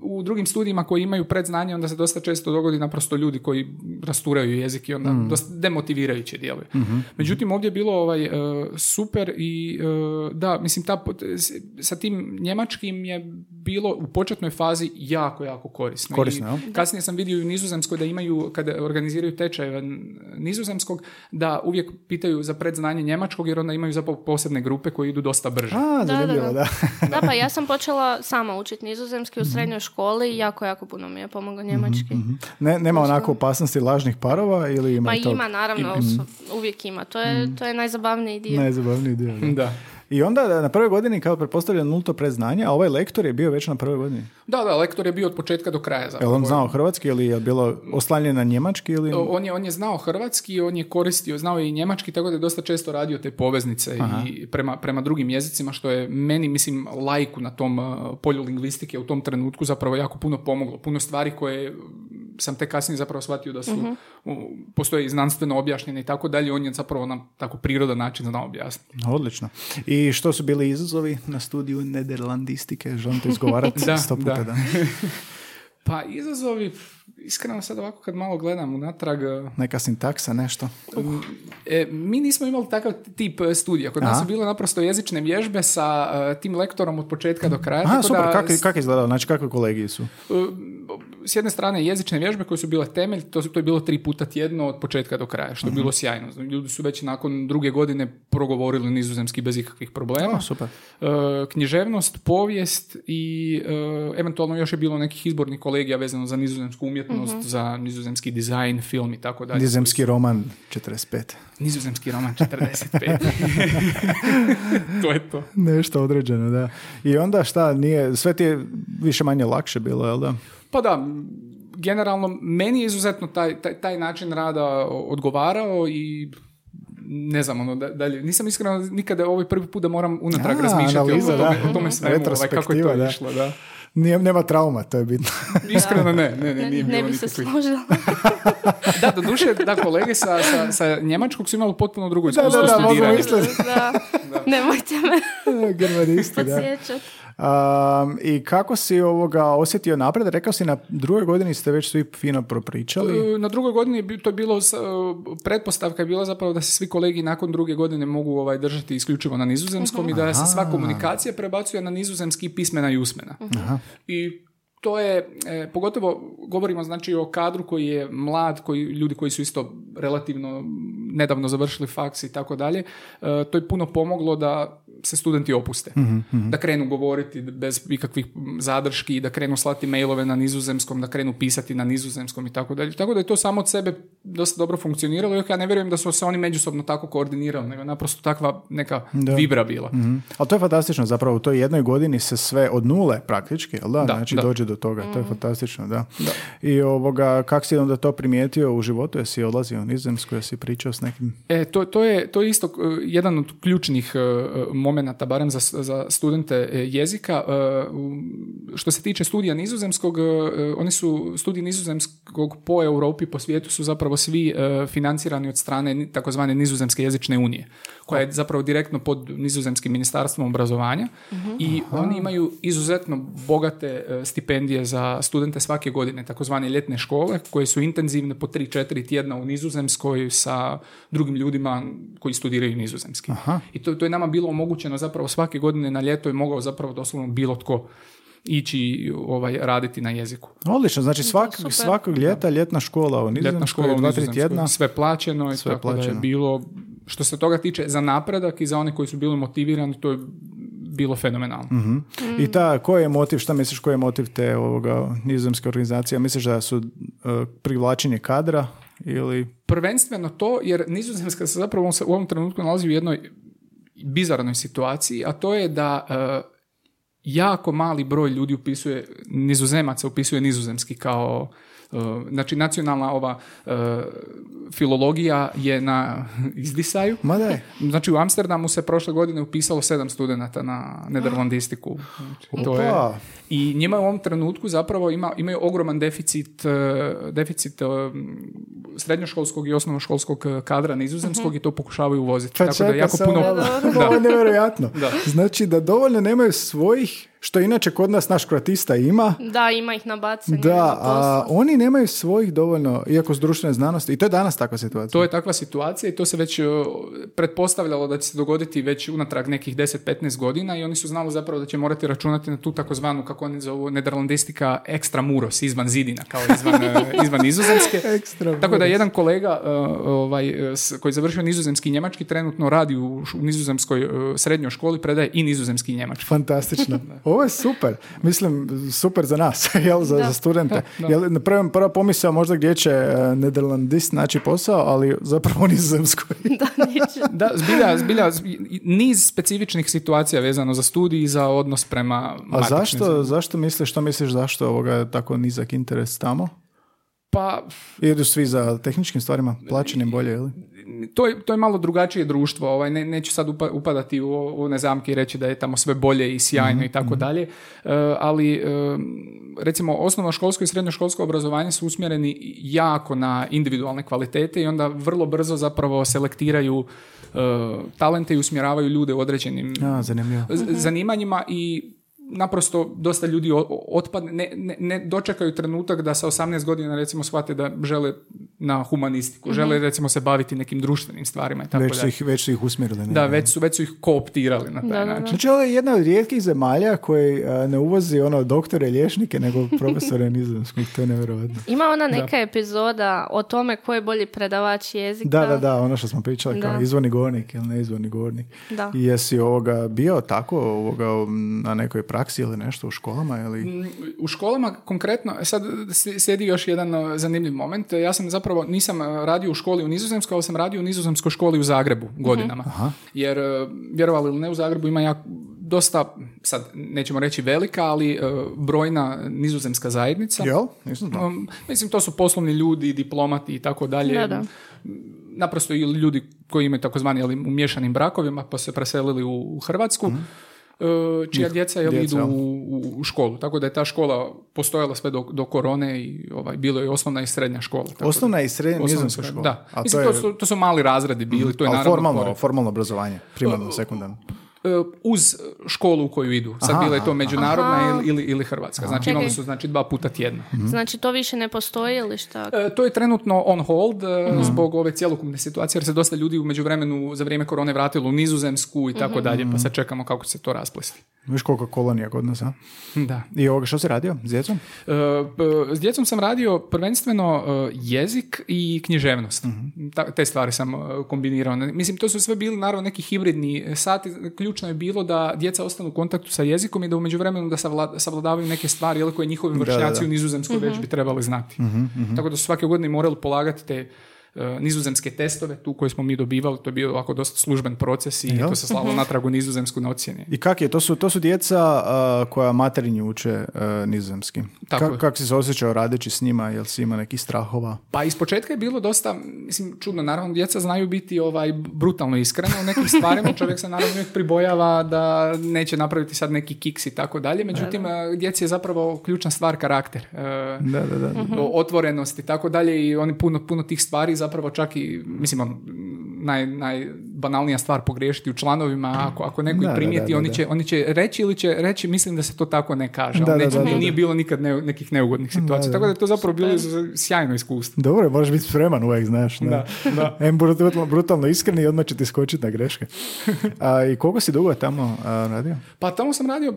U drugim studijima koji imaju predznanje, onda se dosta često dogodi naprosto ljudi koji rasturaju jezik i onda mm. dosta demotivirajuće djeluju. Mm-hmm. Međutim, ovdje je bilo ovaj, super i da, mislim, ta, sa tim njemačkim je bilo u početnoj fazi jako, jako korisno. Korisno, i kasnije sam vidio u Nizozemskoj da imaju, kada organiziraju tečajeve nizozemskog, da uvijek pitaju za predznanje njemačkog, jer onda imaju zapravo posebne grupe koje idu dosta brže. A, da, da, da. Da. Da, pa ja sam počela sama učiti nizozemski u srednjoj školi i jako, jako puno mi je pomogao njemački. Mm-hmm. Ne, nema Pošto... onako opasnosti lažnih parova ili ima? Ma tog... ima, naravno, mm-hmm. uvijek ima. To je, mm-hmm. to je najzabavniji dio. Najzabavniji dio, da. Da. I onda na prvoj godini kao pretpostavljeno nulto predznanje, a ovaj lektor je bio već na prvoj godini. Da, da, lektor je bio od početka do kraja. Zapravo. Je li on znao hrvatski ili je bilo oslanjen na njemački? Ili... On, je, on je znao hrvatski, on je koristio, znao je i njemački, tako da je dosta često radio te poveznice i prema, prema drugim jezicima, što je meni, mislim, laiku na tom polju lingvistike u tom trenutku zapravo jako puno pomoglo. Puno stvari koje sam te kasnije zapravo shvatio da su, uh-huh. postoje znanstveno objašnjene i tako dalje, on je zapravo na tako prirodan način znao objasniti. Odlično. I što su bili izazovi na studiju Nederlandistike? Želim to izgovarati sto puta. Da. Da. Pa izazovi, iskreno sad ovako kad malo gledam unatrag... Neka sintaksa, nešto. Uh. E, mi nismo imali takav tip studija. Kod nas su bile naprosto jezične vježbe sa uh, tim lektorom od početka do kraja. A, super. Da, kako kak je izgledalo? Znači, kakve kolegije su? Uh, S jedne strane jezične vježbe koje su bile temelj, to, to je bilo tri puta tjedno od početka do kraja, što je bilo sjajno. Ljudi su već nakon druge godine progovorili nizozemski bez ikakvih problema. O, super. E, književnost, povijest i e, eventualno još je bilo nekih izbornih kolegija vezano za nizozemsku umjetnost, mm-hmm. za nizozemski dizajn, film i tako dalje. Nizozemski roman četrdeset pet. Nizozemski roman četrdeset pet. To je to. Nešto određeno, da. I onda šta, nije, sve ti je više manje lakše bilo, jel da? Pa da, generalno, meni je izuzetno taj, taj, taj način rada odgovarao i ne znam, ono, dalje, nisam iskreno nikada ovaj prvi put da moram unatrag A, razmišljati analiza, o tome, da. O tome svemu, ovaj, kako je to da. išlo, da. Nije, nema trauma, to je bitno. Iskreno ne, ne, ne, nije bilo ne bi se složila. Da, do duše, da, kolege sa, sa, sa njemačkog su imali potpuno drugo iskustvo studiranja. Da, da, da, da, da. Nemojte me. Germanisti, da. Um, I kako si ovoga osjetio napred? Rekao si na drugoj godini ste već svi fino propričali. Na drugoj godini to je bilo, pretpostavka je bila zapravo da se svi kolegi nakon druge godine mogu ovaj, držati isključivo na nizozemskom, uh-huh. i da se sva komunikacija prebacuje na nizozemski pismena i usmena. Uh-huh. I to je, e, pogotovo govorimo znači o kadru koji je mlad, koji, ljudi koji su isto relativno nedavno završili faks i tako dalje, to je puno pomoglo da se studenti opuste, mm-hmm. da krenu govoriti bez ikakvih zadrški, da krenu slati mailove na nizozemskom, da krenu pisati na nizozemskom i tako dalje. Tako da je to samo od sebe dosta dobro funkcioniralo, jer ja ne vjerujem da su se oni međusobno tako koordinirali, nego naprosto takva neka da. vibra bila. Mm-hmm. Ali to je fantastično, zapravo u toj jednoj godini se sve od nule praktički, jel da? Da, znači da. Dođe do toga, mm-hmm. to je fantastično, da. Da. I ovoga, kako si onda to primijetio u životu, jesi odlazio u Nizozemsku, jesi pričao s nekim? E, to, to, je, to je isto jedan od ključnih uh, momenata, barem za, za studente jezika. Što se tiče studija nizozemskog, oni su, studij nizozemskog po Europi, po svijetu su zapravo svi financirani od strane takozvane nizozemske jezične unije, koja je zapravo direktno pod nizozemskim ministarstvom obrazovanja, uh-huh. i Aha. oni imaju izuzetno bogate stipendije za studente svake godine, takozvane ljetne škole, koje su intenzivne po tri četiri tjedna u Nizozemskoj sa drugim ljudima koji studiraju nizozemski. Aha. I to, to je nama bilo omogućeno zapravo svake godine na ljeto je mogao zapravo doslovno bilo tko ići ovaj, raditi na jeziku. Odlično, znači svak, svakog ljeta ljetna škola u Nizozemskoj, dva tri tjedna. Sve plaćeno i sve tako plaćeno. Da je bilo, što se toga tiče za napredak i za one koji su bili motivirani, to je bilo fenomenalno. Mm-hmm. Mm. I ta, koji je motiv, šta misliš, koji je motiv te ovoga nizozemske organizacije? Misliš da su uh, privlačenje kadra ili... Prvenstveno to, jer Nizozemska se zapravo u ovom trenutku nalazi u jednoj bizarnoj situaciji, a to je da uh, jako mali broj ljudi upisuje, Nizozemaca upisuje nizozemski kao, znači nacionalna ova uh, filologija je na izdisaju. Ma da je. Znači u Amsterdamu se prošle godine upisalo sedam studenata na nederlandistiku. Znači, to je. I njima u ovom trenutku zapravo ima, imaju ogroman deficit, deficit srednjoškolskog i osnovnoškolskog kadra nizozemskog, uh-huh, i to pokušavaju uvoziti. Pa tako čeka, da jako puno... Da, da, da. Ovo je nevjerojatno. Da. Znači da dovoljno nemaju svojih, što inače kod nas naš kroatista ima. Da, ima ih na bacanje. Da, a oni nemaju svojih dovoljno, iako s društvene znanosti. I to je danas takva situacija. To je takva situacija i to se već uh, pretpostavljalo da će se dogoditi već unatrag nekih deset do petnaest godina i oni su znali zapravo da će morati računati na tu takozvanu, kako oni zovu, nederlandistika ekstra muros, izvan zidina, kao izvan, uh, izvan nizozemske. Tako da jedan kolega uh, ovaj, s, koji je završio nizozemski i njemački trenutno radi u, u nizozemskoj uh, srednjoj školi, predaje i nizozemski i njemački. Fantastično. Ovo je super. Mislim, super za nas, jel, za, za studente. Jel, prva, prva pomisao možda gdje će uh, nederlandist naći posao, ali zapravo nizozemskoj. Da, da, zbilja, zbilja, niz specifičnih situacija vezano za studij i za odnos prema... A zašto, zašto misliš, što misliš, zašto ovoga je tako nizak interes tamo? Pa... Jedu svi za tehničkim stvarima, plaćenim bolje, ili? To je, to je malo drugačije društvo. Ovaj, ne, neću sad upa, upadati u, u nezamke i reći da je tamo sve bolje i sjajno, mm-hmm, i tako dalje. Uh, ali, um, recimo, osnovnoškolsko i srednjoškolsko obrazovanje su usmjereni jako na individualne kvalitete i onda vrlo brzo zapravo selektiraju uh, talente i usmjeravaju ljude u određenim A, z- zanimanjima i... Naprosto dosta ljudi otpadne, ne, ne, ne dočekaju trenutak da sa osamnaest godina recimo shvate da žele na humanistiku, mm-hmm, žele recimo se baviti nekim društvenim stvarima i tako već da. Su ih, već su ih usmjerili. Ne, da, već su, već su ih kooptirali na taj da, način. Da. Znači ovo je jedna od rijetkih zemalja koji a, ne uvozi ono doktore liječnike nego profesore nizozemskog, to je nevjerojatno. Ima ona neka da. epizoda o tome ko je bolji predavač jezika. Da, da, da, ono što smo pričali, da, kao izvorni govornik ili neizvorni govornik. Da. I jesi ovoga bio tako ovoga na nekoj praksi ili nešto u školama? Ili... U školama konkretno, sad slijedi još jedan zanimljiv moment. Ja sam zapravo, nisam radio u školi u Nizozemskoj, ali sam radio u Nizozemskoj školi u Zagrebu godinama. Aha. Jer, vjerovali ili ne, u Zagrebu ima jako dosta, sad nećemo reći velika, ali brojna nizozemska zajednica. Jel? Nisam znao. Mislim, to su poslovni ljudi, diplomati i tako dalje. Naprosto i ljudi koji imaju takozvani u miješanim brakovima, pa se preselili u Hrvatsku. Mm. čija djeca, jel, djeca. idu u, u školu. Tako da je ta škola postojala sve do, do korone i ovaj, bilo je osnovna i srednja škola. Tako osnovna da, i srednja nizozemska škola? Da. A mislim, to, je... to, su, to su mali razredi bili. Mm. To je naravno formalno, formalno obrazovanje, primarno, sekundarno? Uz školu u koju idu. Sad aha, bila je to međunarodna ili, ili, ili hrvatska. Znači imali su znači, dva puta tjedna. Mm-hmm. Znači to više ne postoji ili šta? E, to je trenutno on hold, mm-hmm, zbog ove cjelokupne situacije jer se dosta ljudi u međuvremenu za vrijeme korone vratilo u Nizozemsku i tako, mm-hmm, dalje, pa sad čekamo kako će se to rasplesti. Viš koliko kolonija kod nas, a? Da. I ovoga što si radio s djecom? E, s djecom sam radio prvenstveno jezik i književnost. Mm-hmm. Ta, te stvari sam kombinirao. Mislim, to su sve bili naravno neki hibridni sati. Ključno je bilo da djeca ostanu u kontaktu sa jezikom i da u međuvremenu da savla, savladavaju neke stvari jel, koje njihovi vršnjaci u Nizozemskoj, uh-huh, već bi trebali znati. Uh-huh, uh-huh. Tako da su svake godine morali polagati te uh, nizozemske testove, tu koje smo mi dobivali, to je bio ovako dosta služben proces i jel? To se slalo, uh-huh, natrag u Nizozemsku na ocjeni. I kak je? To su, to su djeca uh, koja materinji uče uh, nizozemski. Kako kak si se osjećao radeći s njima? Jel si ima nekih strahova? Pa ispočetka je bilo dosta, mislim, čudno. Naravno, djeca znaju biti ovaj, brutalno iskrene u nekim stvarima. Čovjek se naravno uvijek pribojava da neće napraviti sad neki kiks i tako dalje. Međutim, djeci je zapravo ključna stvar karakter. Uh, da, da, da. Uh-huh. Otvorenost i tako dalje i oni puno, puno tih stvari zapravo čak i, mislim, on, naj, najbanalnija stvar pogriješiti u članovima, ako, ako neko da, primijeti, da, da, da, oni, će, oni će reći ili će reći, mislim da se to tako ne kaže. Da, neće, da, da, da. Nije bilo nikad ne, nekih neugodnih situacija. Da, da. Tako da je to zapravo bilo sjajno iskustvo. Dobro, možeš biti spreman uvijek, znaš. Da, da. Em brutalno, brutalno iskreni i odmah će ti skočiti na greške. A, i koliko si dugo tamo a, radio? Pa tamo sam radio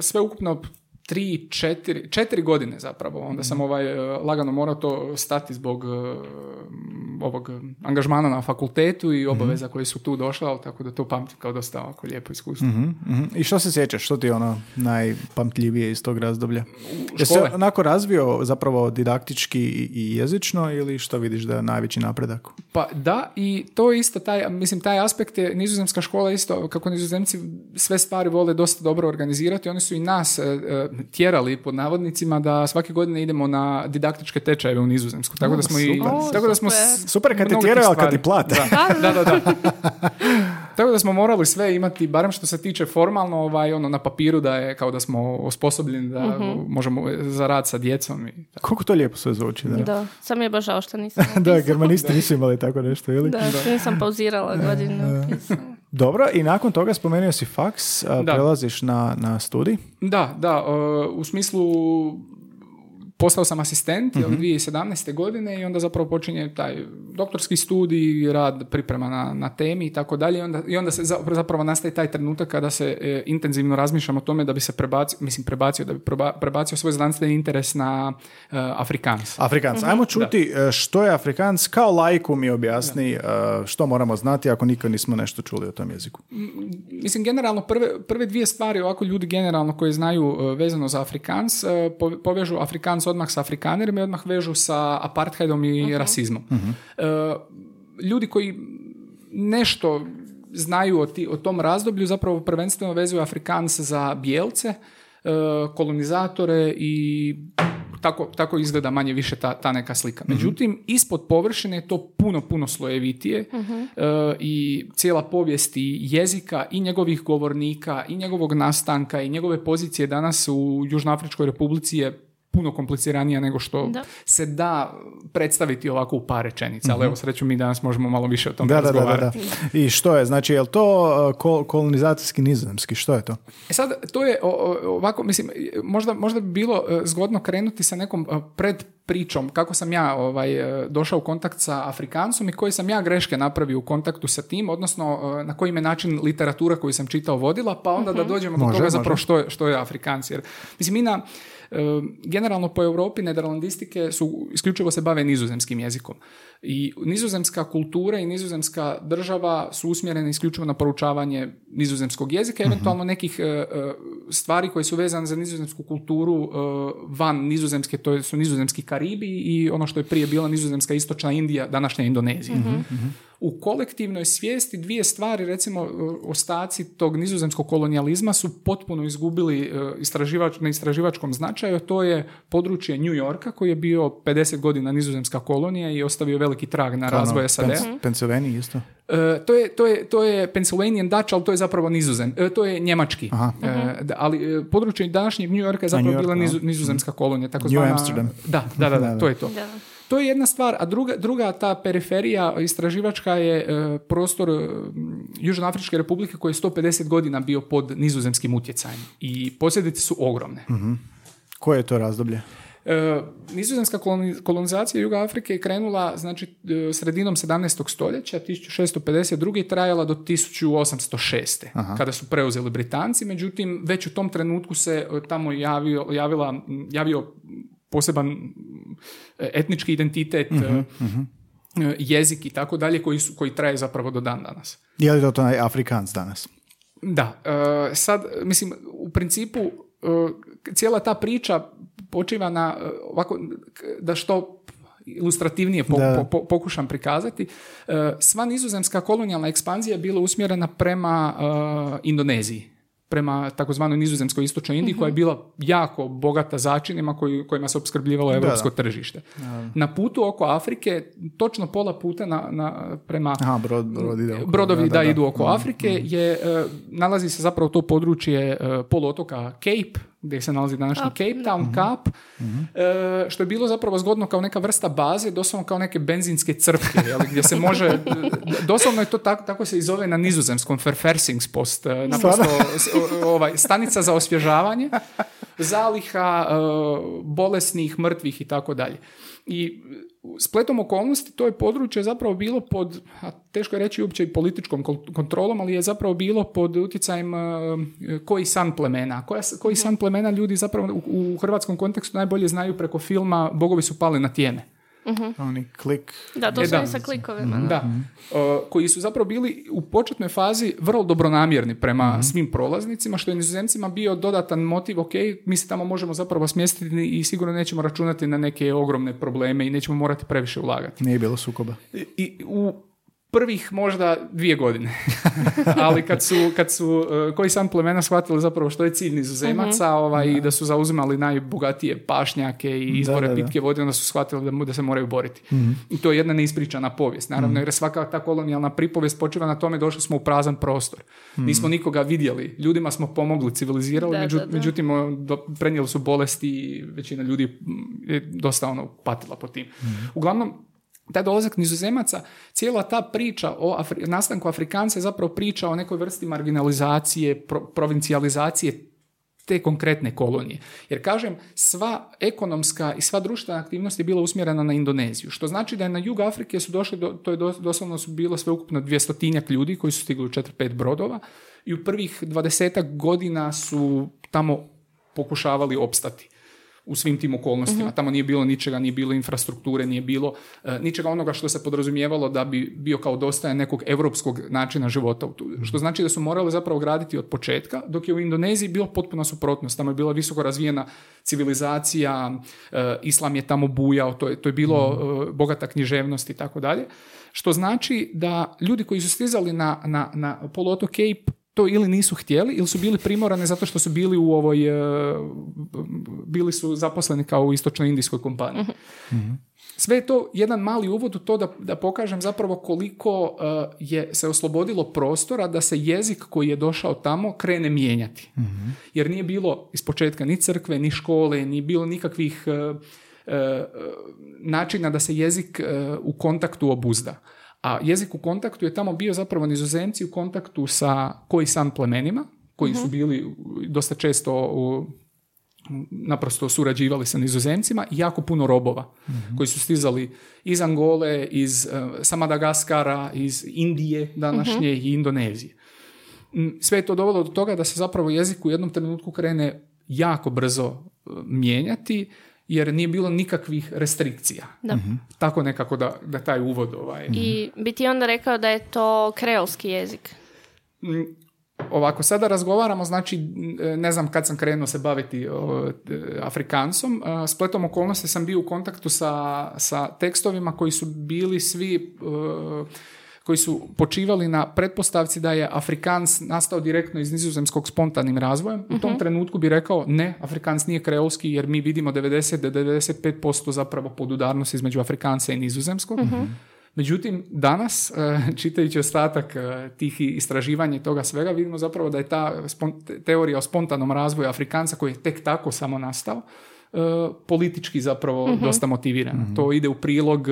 sve ukupno tri, četiri, četiri godine zapravo. Onda sam ovaj, lagano morao to stati zbog ovog angažmana na fakultetu i obaveza mm-hmm. koje su tu došla, tako da to pamtim kao dosta ovako lijepo iskustvo. Mm-hmm. I što se sjećaš? Što ti je ono najpamtljivije iz tog razdoblja? Jesi se onako razvio zapravo didaktički i jezično ili što vidiš da je najveći napredak? Pa da, i to je isto taj, mislim, taj aspekt je nizozemska škola isto, kako Nizozemci sve stvari vole dosta dobro organizirati, oni su i nas e, tjerali pod navodnicima da svake godine idemo na didaktičke tečajeve u Nizozemsku. Tako da smo i... O, tako da smo super. Super kad ti tjeraju, ali kad ti plate. Da, da, da. da. Tako da smo morali sve imati, barem što se tiče formalno, ovaj, ono, na papiru da je kao da smo osposobljeni da uh-huh. možemo za rad sa djecom. I tako. Koliko to lijepo sve zvuči. Da, da. Sam je baš žao što nisam napisala. Da, germanisti nisu imali tako nešto, ili? Da, da. Nisam pauzirala godinu pisala. Dobro, i nakon toga spomenuo si faks, a, prelaziš na, na studij? Da, da, uh, u smislu... Postao sam asistent mm-hmm. dvije tisuće sedamnaeste. godine i onda zapravo počinje taj doktorski studij, rad, priprema na, na temi i tako dalje. I onda se zapravo nastaje taj trenutak kada se e, intenzivno razmišljam o tome da bi se prebacio, mislim prebacio, da bi proba, prebacio svoj znanstveni interes na e, Afrikaans. Afrikaans. Mm-hmm. Ajmo čuti da. Što je Afrikaans, kao laiku mi objasni e, što moramo znati ako nikad nismo nešto čuli o tom jeziku. Mislim, generalno prve, prve dvije stvari ovako ljudi generalno koji znaju vezano za Afrikaans, e, povežu Afrikaans odmah sa Afrikanerima i odmah vežu sa apartheidom i okay. rasizmom. Uh-huh. Ljudi koji nešto znaju o, ti, o tom razdoblju zapravo prvenstveno vezuju Afrikaans za bijelce, kolonizatore i tako, tako izgleda manje više ta, ta neka slika. Međutim, uh-huh. ispod površine je to puno, puno slojevitije uh-huh. uh, i cijela povijest i jezika i njegovih govornika i njegovog nastanka i njegove pozicije danas u Južnoafričkoj Republici je puno kompliciranija nego što da. Se da predstaviti ovako u par rečenica, ali evo sreću mi danas možemo malo više o tom da, razgovarati. Da, da, da. I što je, znači, je li to kol- kolonizacijski nizozemski, što je to? E sad, to je ovako, mislim, možda, možda bi bilo zgodno krenuti sa nekom pred pričom kako sam ja ovaj, došao u kontakt sa Afrikancom i koje sam ja greške napravio u kontaktu sa tim, odnosno na koji me način literatura koju sam čitao vodila, pa onda mm-hmm. da dođemo može, do toga zapravo što je, što je Afrikanci. Jer, mislim, mi na generalno po Europi nederlandistike su, isključivo se bave nizozemskim jezikom. I nizozemska kultura i nizozemska država su usmjerene isključivo na proučavanje nizozemskog jezika, eventualno nekih uh, stvari koje su vezane za nizozemsku kulturu uh, van nizozemske, to su nizozemski Karibi i ono što je prije bila nizozemska istočna Indija, današnja Indonezija. Uh-huh. Uh-huh. U kolektivnoj svijesti dvije stvari, recimo ostaci tog nizozemskog kolonijalizma su potpuno izgubili istraživač, na istraživačkom značaju, to je područje New Yorka koji je bio pedeset godina nizozemska kolonija i ostavio veliki trag na razvoj S A D-a. Pennsylvania isto? E, to je, to je, to je Pennsylvanian Dutch, ali to je zapravo nizozem, e, to je njemački. E, da, ali područje današnjeg New Yorka je zapravo York, bila nizu, nizozemska kolonija. Tako New zvana, Amsterdam. Da, da, da, da, to je to. Da. To je jedna stvar, a druga, druga ta periferija istraživačka je e, prostor e, Južnoafričke Republike koji je sto pedeset godina bio pod nizozemskim utjecajem i posljedice su ogromne. Mm-hmm. Koje je to razdoblje? E, nizozemska kolonizacija Juga Afrike je krenula znači, sredinom sedamnaestog stoljeća, tisuću šesto pedeset druge i trajala do tisuću osamsto šeste. Aha. Kada su preuzeli Britanci, međutim već u tom trenutku se tamo javio, javila, javio poseban etnički identitet, uh-huh, uh-huh. jezik i tako dalje koji, su, koji traje zapravo do dan danas. Je li to to Afrikaans danas? Da. Uh, sad, mislim, u principu uh, cijela ta priča počiva na uh, ovako, da što ilustrativnije po, po, pokušam prikazati. Uh, sva nizozemska kolonijalna ekspanzija je bila usmjerena prema uh, Indoneziji, prema takozvanoj nizozemskoj istočnoj Indiji, mm-hmm. koja je bila jako bogata začinima koji, kojima se opskrbljivalo europsko da, da. tržište. Da. Na putu oko Afrike, točno pola puta na, na, prema Aha, brod, brod ide oko, brodovi da, da, da, da idu oko da, Afrike, da. Je, uh, nalazi se zapravo to područje uh, poluotoka Cape, gdje se nalazi današnji Cape Town, mm-hmm. Cap, mm-hmm. Uh, što je bilo zapravo zgodno kao neka vrsta baze, doslovno kao neke benzinske crpke, jel, gdje se može, doslovno je to tako, tako se i zove na nizozemskom, verversingspost, uh, naprosto ovaj, stanica za osvježavanje, zaliha uh, bolesnih, mrtvih i tako dalje. I spletom okolnosti to je područje zapravo bilo pod, a teško je reći uopće i političkom kontrolom, ali je zapravo bilo pod utjecajem uh, koji san plemena. Koja, koji san plemena ljudi zapravo u, u hrvatskom kontekstu najbolje znaju preko filma Bogovi su pali na tijene. Mm-hmm. Oni klik... Da, to su sa klikovima. Mm-hmm. Da. Uh, koji su zapravo bili u početnoj fazi vrlo dobronamjerni prema mm-hmm. svim prolaznicima, što je Nizozemcima bio dodatan motiv, ok, mi se tamo možemo zapravo smjestiti i sigurno nećemo računati na neke ogromne probleme i nećemo morati previše ulagati. Nije bilo sukoba. I, i u prvih možda dvije godine. Ali kad su, kad su uh, koji sam plemena shvatili zapravo što je cilj Nizozemaca, uh-huh. ovaj, da. da su zauzimali najbogatije pašnjake i izvore da, da, da. pitke vode, onda su shvatili da, da se moraju boriti. Uh-huh. I to je jedna neispričana povijest. Naravno, uh-huh. jer svaka ta kolonijalna pripovijest počiva na tome, došli smo u prazan prostor. Uh-huh. Nismo nikoga vidjeli. Ljudima smo pomogli, civilizirali, da, među, da, da. međutim do, prenijeli su bolesti i većina ljudi je dosta ono, patila po tim. Uh-huh. Uglavnom, taj dolazak Nizozemaca, cijela ta priča o Afri- nastanku Afrikanca je zapravo priča o nekoj vrsti marginalizacije, pro- provincijalizacije te konkretne kolonije. Jer kažem, sva ekonomska i sva društvena aktivnost je bila usmjerena na Indoneziju. Što znači da je na jug Afrike su došli, do, to je do, doslovno su bilo sveukupno dvjestotinjak ljudi koji su stigli u četiri pet brodova i u prvih dvadesetak godina su tamo pokušavali opstati. U svim tim okolnostima. Uh-huh. Tamo nije bilo ničega, nije bilo infrastrukture, nije bilo uh, ničega onoga što se podrazumijevalo da bi bio kao dostajan nekog europskog načina života. Što znači da su morali zapravo graditi od početka, dok je u Indoneziji bilo potpuna suprotnost. Tamo je bila visoko razvijena civilizacija, uh, islam je tamo bujao, to je, to je bilo uh, bogata književnost i tako dalje. Što znači da ljudi koji su stizali na, na, na poluotok Cape to ili nisu htjeli, ili su bili primorani zato što su bili u ovoj, bili su zaposleni kao u istočno-indijskoj kompaniji. Mm-hmm. Sve je to jedan mali uvod u to da, da pokažem zapravo koliko uh, je se oslobodilo prostora da se jezik koji je došao tamo krene mijenjati. Mm-hmm. Jer nije bilo ispočetka ni crkve, ni škole, ni bilo nikakvih uh, uh, načina da se jezik uh, u kontaktu obuzda. A jezik u kontaktu je tamo bio zapravo Nizozemci u kontaktu sa koji sam plemenima, koji uh-huh. su bili dosta često uh, naprosto surađivali sa Nizozemcima i jako puno robova uh-huh. koji su stizali iz Angole, iz uh, Madagaskara, iz Indije današnje uh-huh. i Indonezije. Sve je to dovelo do toga da se zapravo jezik u jednom trenutku krene jako brzo uh, mijenjati, jer nije bilo nikakvih restrikcija. Da. Mm-hmm. Tako nekako da, da taj uvod... Ovaj... I bi ti onda rekao da je to kreolski jezik? Ovako, sada razgovaramo, znači, ne znam kad sam krenuo se baviti o, Afrikancom. Spletom okolnosti sam bio u kontaktu sa, sa tekstovima koji su bili svi... O, koji su počivali na pretpostavci da je Afrikaans nastao direktno iz nizozemskog spontanim razvojem. U tom uh-huh. trenutku bi rekao ne, Afrikaans nije kreolski jer mi vidimo devedeset do devedeset pet posto zapravo podudarnost između Afrikanca i nizozemskog. Uh-huh. Međutim, danas, čitajući ostatak tih istraživanja i toga svega, vidimo zapravo da je ta teorija o spontanom razvoju Afrikanca koji je tek tako samo nastao, politički zapravo uh-huh. dosta motivirana. Uh-huh. To ide u prilog...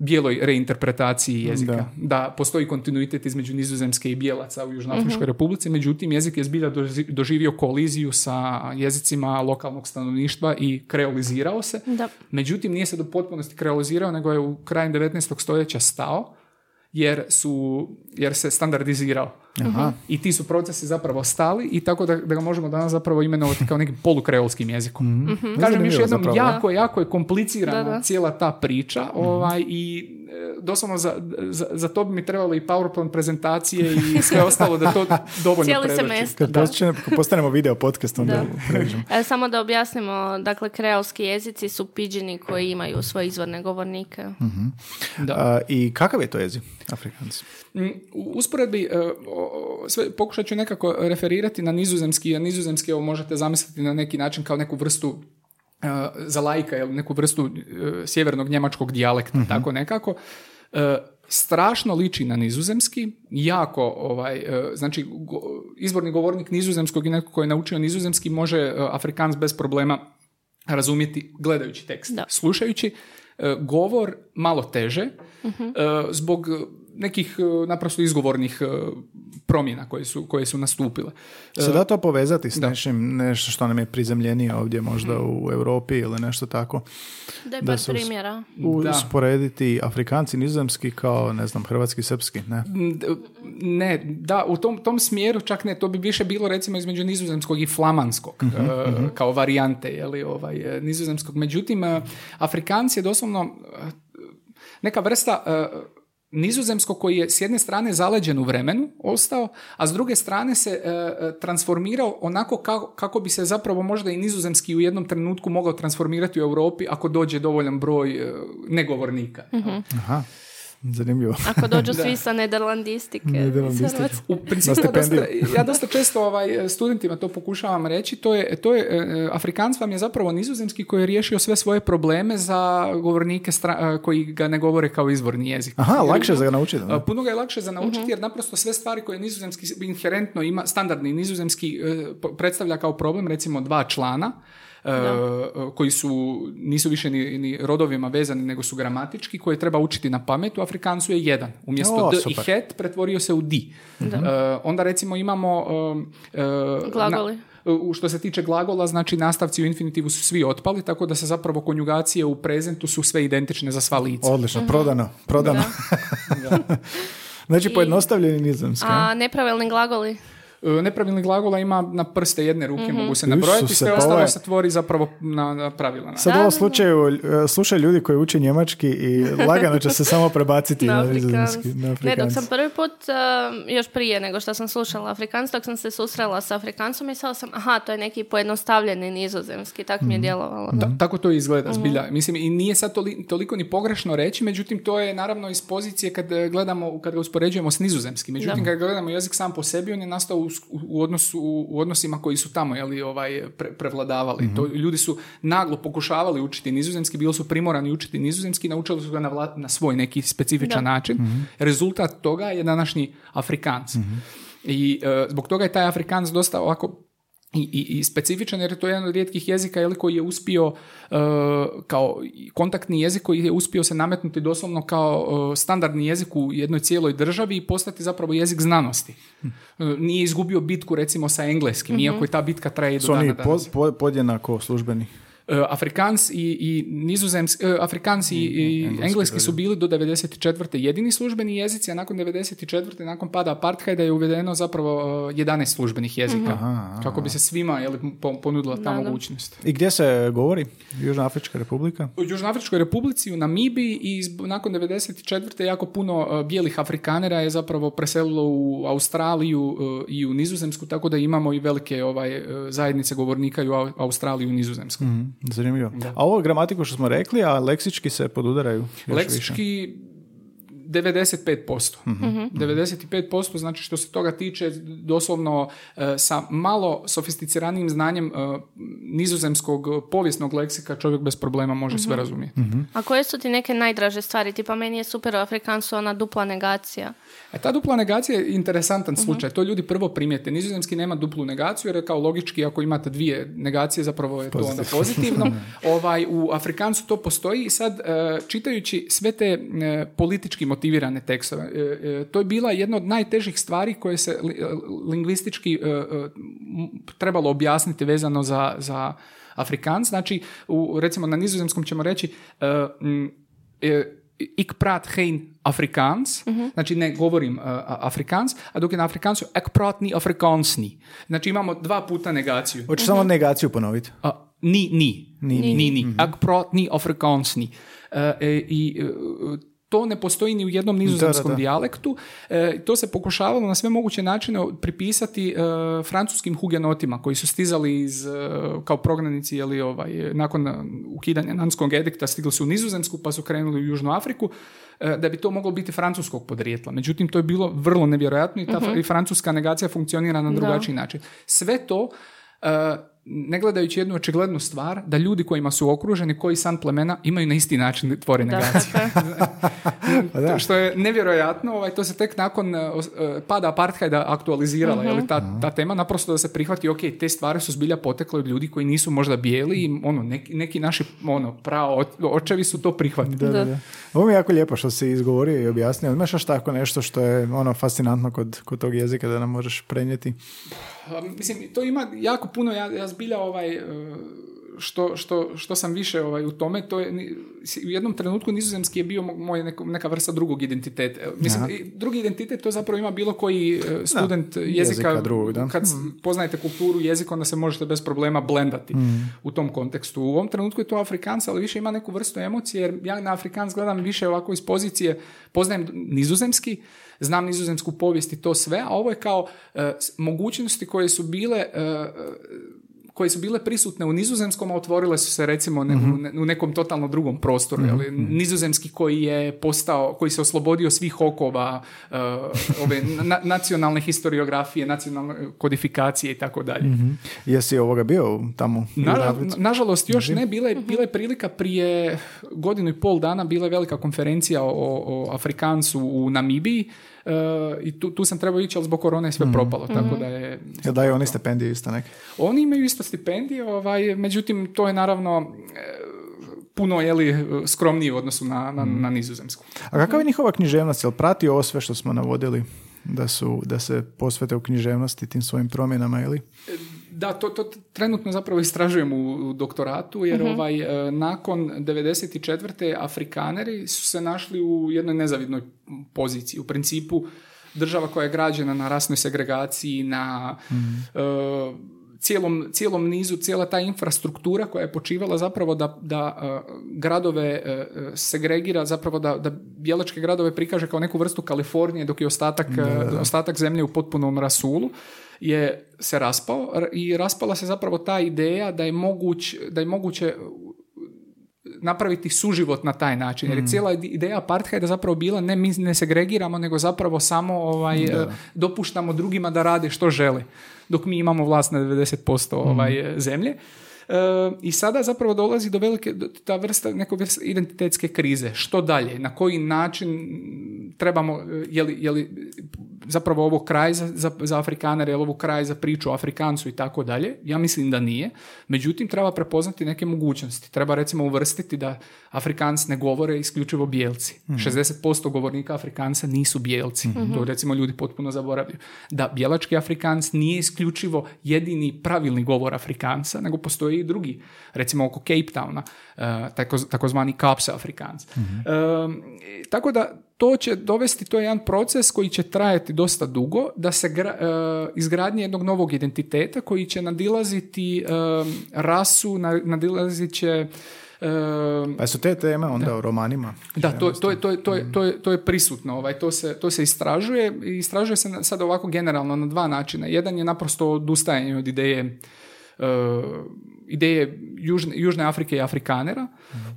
bijeloj reinterpretaciji jezika. Da. da postoji kontinuitet između nizozemske i bijelaca u Južnoafričkoj uh-huh. republici, međutim jezik je zbilja doživio koliziju sa jezicima lokalnog stanovništva i kreolizirao se. Da. Međutim, nije se do potpunosti kreolizirao, nego je u krajem devetnaestog stoljeća stao, jer, su, jer se standardizirao. Aha. I ti su procesi zapravo stali i tako da, da ga možemo danas zapravo imenovati kao nekim polukreolskim jezikom. Mm-hmm. Kažem još jednom, zapravo, jako, jako je komplicirana da, da. cijela ta priča ovaj, i doslovno za, za, za to bi mi trebalo i PowerPoint prezentacije i sve ostalo da to dovoljno predoći. Kad da. postanemo video podcast, onda pređemo. E, samo da objasnimo, dakle, kreolski jezici su pidžini koji imaju svoje izvorne govornike. Mm-hmm. Da. A, i kakav je to jezik, Afrikanci? U usporedbi, sve, pokušat ću nekako referirati na nizozemski, a nizozemski ovo možete zamisliti na neki način kao neku vrstu e, za laika, ili neku vrstu e, sjevernog njemačkog dijalekta, mm-hmm. tako nekako. E, strašno liči na nizozemski, jako, ovaj, e, znači go, izvorni govornik nizozemskog i neko koji je naučio nizozemski može e, Afrikaans bez problema razumjeti gledajući tekst. Da. Slušajući, e, govor malo teže, mm-hmm. e, zbog... nekih naprosto izgovornih promjena koje su, koje su nastupile. Se da to povezati s da. nešim, nešto što nam je prizemljenije ovdje možda mm. u Europi ili nešto tako? Da je par primjera. Usporediti Afrikanci nizozemski kao, ne znam, hrvatski, srpski, ne? ne, da, u tom, tom smjeru čak ne, to bi više bilo recimo između nizozemskog i flamanskog, mm-hmm, uh, mm-hmm. kao varijante, jeli, ovaj, nizozemskog. Međutim, uh, Afrikaans je doslovno uh, neka vrsta uh, nizozemsko koji je s jedne strane zaleđen u vremenu ostao, a s druge strane se e, transformirao onako kako, kako bi se zapravo možda i nizozemski u jednom trenutku mogao transformirati u Europi ako dođe dovoljan broj e, negovornika. Mm-hmm. Aha. Zanimljivo. Ako dođu svi sa nederlandistike. Nederlandistike. U principu, dosta, ja dosta često ovaj, studentima to pokušavam reći, to je, to je eh, Afrikaans vam je zapravo nizozemski koji je riješio sve svoje probleme za govornike stra- koji ga ne govore kao izvorni jezik. Aha, jer, lakše za ga naučiti. Ne? Puno ga je lakše za naučiti, uh-huh. jer naprosto sve stvari koje nizozemski inherentno ima, standardni nizozemski eh, predstavlja kao problem, recimo dva člana, Uh, koji su, nisu više ni, ni rodovima vezani, nego su gramatički, koje treba učiti na pamet, u Afrikancu je jedan. Umjesto o, d super. I het pretvorio se u di. Uh, onda recimo imamo uh, glagoli. Na, što se tiče glagola, znači nastavci u infinitivu su svi otpali, tako da se zapravo konjugacije u prezentu su sve identične za sva lica. Odlično, uh-huh. prodano. prodano. Da. Da. Znači I, pojednostavljeni nizozemski. A nepravilni glagoli? Nepravilnih glagola ima na prste jedne ruke, mm-hmm. mogu se nabrojati, sve ostalo se tvori zapravo na, na pravilan način. Sad u ovom slučaju slušaju ljudi koji uče njemački i lagano će se samo prebaciti na, na afrikanski. Na ne, dok sam prvi put, uh, još prije nego što sam slušala afrikanski, dok sam se susrela sa Afrikancom, mislila sam, aha, to je neki pojednostavljeni nizozemski, tako mm-hmm. mi je djelovalo. Da, tako to izgleda, zbilja. Mm-hmm. Mislim, i nije sad toli, toliko ni pogrešno reći, međutim, to je naravno iz pozicije kad gledamo, kad ga uspoređujemo s nizozemskim. Međutim, da. Kad gledamo jezik sam po sebi, on je nastao U, odnosu, u odnosima koji su tamo jeli, ovaj, pre, prevladavali. Mm-hmm. To, ljudi su naglo pokušavali učiti nizozemski, bili su primorani učiti nizozemski, naučili su ga na, vla, na svoj neki specifičan da. način. Mm-hmm. Rezultat toga je današnji Afrikaans. Mm-hmm. I e, zbog toga je taj Afrikaans dosta ovako I, i, i specifičan, jer to je jedan od rijetkih jezika jeli, koji je uspio uh, kao kontaktni jezik koji je uspio se nametnuti doslovno kao uh, standardni jezik u jednoj cijeloj državi i postati zapravo jezik znanosti. Hmm. Uh, nije izgubio bitku recimo sa engleskim, mm-hmm. iako je ta bitka traje do so dana danas. Su oni podjednako službeni? Afrikans i, i nizozemski, Afrikans i, i engleski, engleski su bili do devedeset četvrte jedini službeni jezici, a nakon devedeset četvrte nakon pada apartheida je uvedeno zapravo jedanaest službenih jezika. Aha, kako bi se svima jeli, ponudila ta Nada. mogućnost. I gdje se govori? Južnoafrička republika? U Južnoafričkoj republici, u Namibiji i nakon devedeset četvrte jako puno bijelih Afrikanera je zapravo preselilo u Australiju i u Nizozemsku, tako da imamo i velike ovaj, zajednice govornika u Australiju i u Nizozemsku. Mm-hmm. Zanimljivo. Da. A ovo gramatiku što smo rekli, a leksički se podudaraju još leksički više. devedeset pet posto Mm-hmm. devedeset pet posto znači što se toga tiče doslovno sa malo sofisticiranijim znanjem nizozemskog povijesnog leksika čovjek bez problema može mm-hmm. sve razumjeti. Mm-hmm. A koje su ti neke najdraže stvari? Tipa meni je super u Afrikansu ona dupla negacija. E, ta dupla negacija je interesantan uh-huh. slučaj. To ljudi prvo primijete. Nizozemski nema duplu negaciju jer je kao logički ako imate dvije negacije zapravo je to Pozitiv. onda pozitivno. ovaj, u Afrikansu to postoji i sad čitajući sve te politički motivirane tekstove. To je bila jedna od najtežih stvari koje se lingvistički trebalo objasniti vezano za, za Afrikans. Znači, u, recimo na nizozemskom ćemo reći ik praat geen Afrikaans, mm-hmm. znači ne govorim uh, Afrikaans, a dok je na Afrikansu ik praat ni Afrikaans ni. Znači imamo dva puta negaciju. Hoćeš mm-hmm. samo negaciju ponoviti? Uh, ni, ni. Ni, ni. ni, ni. Mm-hmm. Ik praat ni Afrikaans ni. Uh, e, i, uh, to ne postoji ni u jednom nizozemskom da, da, da. dijalektu. E, to se pokušavalo na sve moguće načine pripisati e, francuskim hugenotima koji su stizali iz, e, kao prognanici jeli, ovaj, nakon ukidanja Nanskog edikta stigli su u Nizozemsku pa su krenuli u Južnu Afriku e, da bi to moglo biti francuskog podrijetla. Međutim, to je bilo vrlo nevjerojatno i ta mm-hmm. francuska negacija funkcionira na drugačiji da. način. Sve to e, ne gledajući jednu očiglednu stvar, da ljudi kojima su okruženi, koji san plemena, imaju na isti način tvore negacije. To što je nevjerojatno, ovaj, to se tek nakon uh, pada apartheida aktualizirala, mm-hmm. jeli, ta, ta tema, naprosto da se prihvati, ok, te stvari su zbilja potekle od ljudi koji nisu možda bijeli i ono, neki, neki naši ono, pravo očevi su to prihvatili. Da, da, da. Ovo mi je jako lijepo što si izgovorio i objasnio. Imaš još tako nešto što je ono, fascinantno kod, kod tog jezika da nam možeš prenijeti? Mislim, to ima jako puno, ja, ja zbilja ovaj, što, što, što sam više ovaj, u tome, to je, u jednom trenutku nizozemski je bio moj neko, neka vrsta drugog identiteta. Mislim, aha, drugi identitet to zapravo ima bilo koji student da, jezika, jezika drugog, da. Kad mm. poznajete kulturu, jezik, onda se možete bez problema blendati mm. u tom kontekstu. U ovom trenutku je to Afrikaans, ali više ima neku vrstu emocije, jer ja na Afrikaans gledam više ovako iz pozicije, poznajem nizozemski, znam nizozemsku povijest i to sve, a ovo je kao uh, mogućnosti koje su bile... Uh, koje su bile prisutne u nizozemskom, a otvorile su se recimo ne, mm-hmm. u, ne, u nekom totalno drugom prostoru. Mm-hmm. Ali nizozemski koji je postao, koji se oslobodio svih okova uh, ove na, nacionalne historiografije, nacionalne kodifikacije i tako dalje. Mm-hmm. Jesi ovoga bio tamo? Na, nažalost, još ne. Bila je, bila je prilika prije godinu i pol dana, bila je velika konferencija o, o Afrikancu u Namibiji. Uh, i tu, tu sam trebao ići, ali zbog korone sve mm. propalo, tako da je... Jel daju oni stipendije isto neke? Oni imaju isto stipendije, ovaj, međutim, to je naravno puno jeli, skromniji u odnosu na, na, na nizozemsku. A kakav je njihova književnost? Jel prati ovo sve što smo navodili da, su, da se posvete u književnosti tim svojim promjenama, ili? Da, to, to trenutno zapravo istražujem u, u doktoratu, jer uh-huh. ovaj, nakon devedeset četvrte Afrikaneri su se našli u jednoj nezavidnoj poziciji. U principu država koja je građena na rasnoj segregaciji, na uh-huh. uh, cijelom, cijelom nizu, cijela ta infrastruktura koja je počivala zapravo da, da uh, gradove uh, segregira, zapravo da, da bjelačke gradove prikaže kao neku vrstu Kalifornije, dok je ostatak, uh, ostatak zemlje u potpunom rasulu. Je se raspao i raspala se zapravo ta ideja da je, moguć, da je moguće napraviti suživot na taj način. Jer je cijela ideja apartheida zapravo bila ne mi ne segregiramo, nego zapravo samo ovaj, dopuštamo drugima da rade što žele, dok mi imamo vlast na devedeset posto ovaj, mm. zemlje. Uh, i sada zapravo dolazi do velike do, ta vrsta, neko vrsta identitetske krize. Što dalje? Na koji način trebamo, je li, je li zapravo ovo kraj za, za, za Afrikanere, je li ovo kraj za priču o Afrikancu i tako dalje? Ja mislim da nije. Međutim, treba prepoznati neke mogućnosti. Treba recimo uvrstiti da Afrikanci ne govore isključivo bijelci. Mm-hmm. šezdeset posto govornika Afrikanca nisu bijelci. Mm-hmm. To recimo ljudi potpuno zaboravljaju. Da bijelački Afrikanc nije isključivo jedini pravilni govor Afrikanca, nego postoji i drugi, recimo oko Cape Towna, uh, tako, takozvani Kapsa Afrikanc. Mm-hmm. Um, tako da to će dovesti, to je jedan proces koji će trajati dosta dugo, da se gra, uh, izgradnje jednog novog identiteta koji će nadilaziti um, rasu, nadilazit će uh, pa su te teme onda u romanima? Da, to, to, je, to, je, to, je, to, je, to je prisutno, ovaj, to, se, to se istražuje i istražuje se na, sad ovako generalno na dva načina. Jedan je naprosto odustajanje od ideje uh, ideje Južne, Južne Afrike i Afrikanera.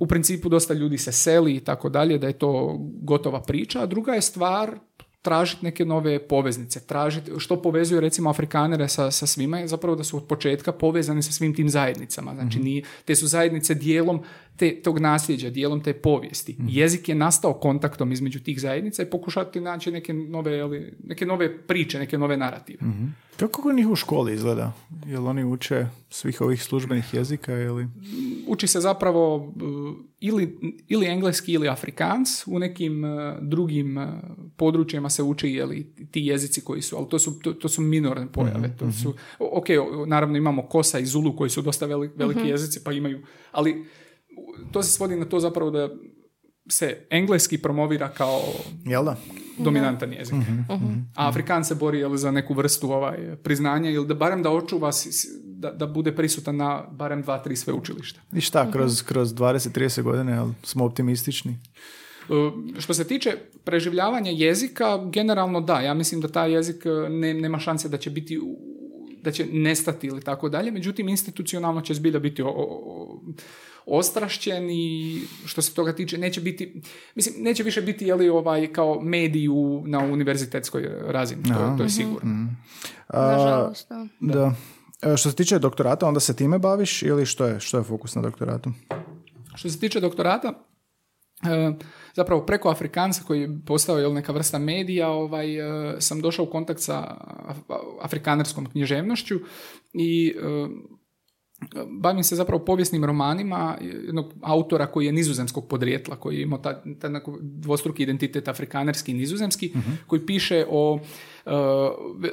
U principu dosta ljudi se seli i tako dalje, da je to gotova priča. A druga je stvar tražiti neke nove poveznice, tražiti što povezuje recimo Afrikanere sa, sa svima, je zapravo da su od početka povezani sa svim tim zajednicama. Znači, nije, te su zajednice dijelom te, tog nasljeđa, dijelom te povijesti. Mm. Jezik je nastao kontaktom između tih zajednica i pokušati naći neke nove, ali, neke nove priče, neke nove narative. Mm-hmm. Kako njih u školi izgleda? Jel oni uče svih ovih službenih jezika? Ili... Uči se zapravo ili, ili engleski ili Afrikanc, u nekim drugim područjima se uči jeli, ti jezici koji su, ali to su, to, to su minorne pojave. Mm-hmm. To su, ok, naravno imamo Kosa i Zulu koji su dosta veli, veliki mm-hmm. jezici, pa imaju, ali to se svodi na to zapravo da se engleski promovira kao Jelda? dominantan mm-hmm. jezik. Mm-hmm. Mm-hmm. A Afrikan se bori jel, za neku vrstu ovaj, priznanja ili da barem da očuva da, da bude prisutan na barem dva, tri sveučilišta. I šta, kroz, mm-hmm. kroz dvadeset do trideset godine jel, smo optimistični? Što se tiče preživljavanja jezika, generalno da. Ja mislim da taj jezik ne, nema šanse da će biti da će nestati ili tako dalje. Međutim, institucionalno će zbilja biti o, o, ostrašćen i što se toga tiče neće biti, mislim, neće više biti jeli, ovaj, kao medij na univerzitetskoj razini. No. To, to je sigurno. Mm-hmm. Nažalost. Da. Da. E, što se tiče doktorata, onda se time baviš ili što je, što je fokus na doktoratu? Što se tiče doktorata, e, zapravo preko Afrikanca koji je postao jel, neka vrsta medija, ovaj, sam došao u kontakt sa afrikanerskom književnošću i e, bavim se zapravo povijesnim romanima jednog autora koji je nizozemskog podrijetla, koji je imao taj dvostruki identitet afrikanerski i nizozemski, uh-huh. koji piše o... E,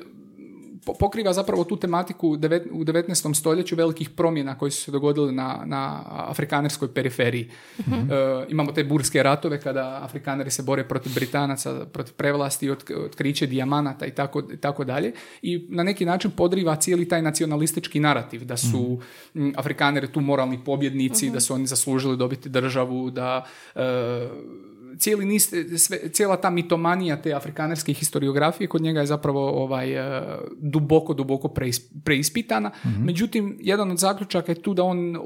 pokriva zapravo tu tematiku u devetnaestom stoljeću velikih promjena koje su se dogodile na, na afrikanerskoj periferiji. Mm-hmm. E, imamo te burske ratove kada Afrikaneri se bore protiv Britanaca, protiv prevlasti, otk- otkriće dijamanata i tako, i tako dalje. I na neki način podriva cijeli taj nacionalistički narativ da su mm-hmm. Afrikaneri tu moralni pobjednici, mm-hmm. da su oni zaslužili dobiti državu, da... E, Cijeli niz, sve, cijela ta mitomanija te afrikanerske historiografije kod njega je zapravo ovaj, duboko, duboko preis, preispitana. Mm-hmm. Međutim, jedan od zaključaka je tu da on,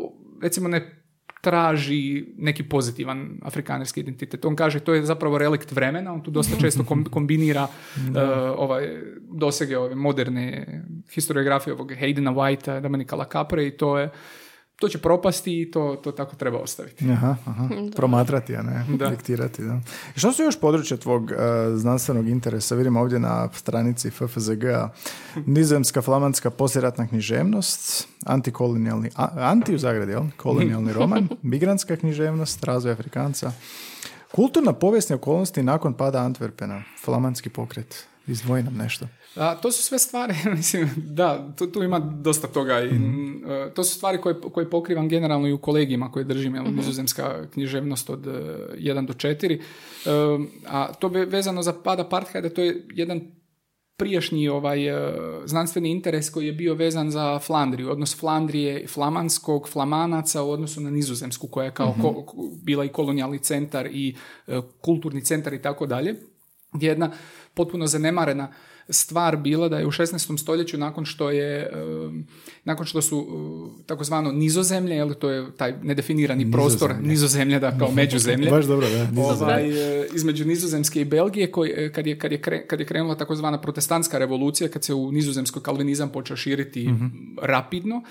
recimo, ne traži neki pozitivan afrikanerski identitet. On kaže to je zapravo relikt vremena, on tu dosta često kombinira mm-hmm. uh, ovaj, dosege ove moderne historiografije ovog Haydena Whitea, Dominicala Capre i to je to će propasti i to, to tako treba ostaviti. Aha, aha. Promatrati, a ne diktirati. Da. Što su još područja tvog uh, znanstvenog interesa? Vidim ovdje na stranici F F Z G-a nizozemska, flamandska poslijeratna književnost, antikolonijalni, a, anti u zagradi, jel? Kolonijalni roman, migrantska književnost, razvoj Afrikanca, kulturna povijesne okolnosti nakon pada Antwerpena, flamandski pokret. Izdvoji nam nešto. A, to su sve stvari, mislim, da, tu, tu ima dosta toga. I, mm-hmm. uh, to su stvari koje, koje pokrivam generalno i u kolegijima koje držim, jel, mm-hmm. nizozemska književnost od uh, jedan do četiri. Uh, a to je vezano za pada apartheida, to je jedan prijašnji ovaj, uh, znanstveni interes koji je bio vezan za Flandriju, odnos Flandrije, flamanskog, flamanaca u odnosu na nizozemsku koja je kao mm-hmm. ko, ko, bila i kolonijalni centar i uh, kulturni centar i tako dalje. Jedna potpuno zanemarena stvar bila da je u šesnaestom stoljeću nakon što je nakon što su takozvano nizozemlje, jel to je taj nedefinirani nizozemlje. prostor nizozemlja da kao međuzemlje. Baš dobro, da. Nizozemlje. Ovaj, između Nizozemske i Belgije koji, kad je kad je kre, kad je krenula takozvana protestantska revolucija, kad se u Nizozemskoj kalvinizam počeo širiti mm-hmm. rapidno,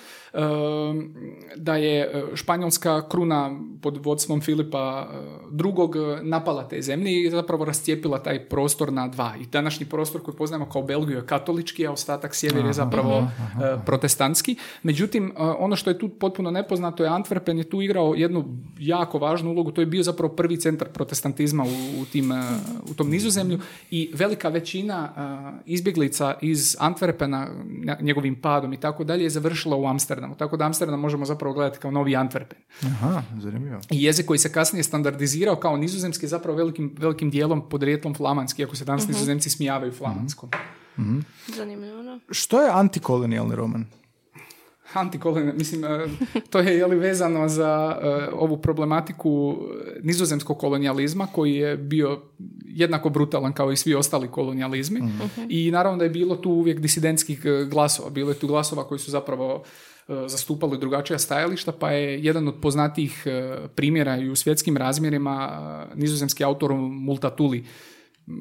da je španjolska kruna pod vodstvom Filipa drugog napala te zemlje i zapravo rastijepila taj prostor na dva. I današnji prostor koji poznajemo kao Belgiju je katolički, a ostatak sjever je zapravo aha, aha, aha. protestantski. Međutim, ono što je tu potpuno nepoznato je Antwerpen je tu igrao jednu jako važnu ulogu, to je bio zapravo prvi centar protestantizma u, u, tim, u tom nizozemlju i velika većina izbjeglica iz Antwerpena, njegovim padom i tako dalje, je završila u Amsterdamu. Tako da Amsterdam možemo zapravo gledati kao novi Antwerpen. Aha, zanimljivo. I jezik koji se kasnije standardizirao kao nizozemski je zapravo velikim, velikim dijelom podrijetlom flamanski, iako se danas uh-huh. nizozemci smijavaju flamanskom. Mm-hmm. Zanimljivo, no? Što je antikolonijalni roman? Antikolonijalni, mislim, to je, je li, vezano za uh, ovu problematiku nizozemskog kolonijalizma koji je bio jednako brutalan kao i svi ostali kolonijalizmi mm-hmm. i naravno da je bilo tu uvijek disidentskih glasova, bilo je tu glasova koji su zapravo uh, zastupali drugačija stajališta, pa je jedan od poznatijih uh, primjera i u svjetskim razmjerima uh, nizozemski autor Multatuli,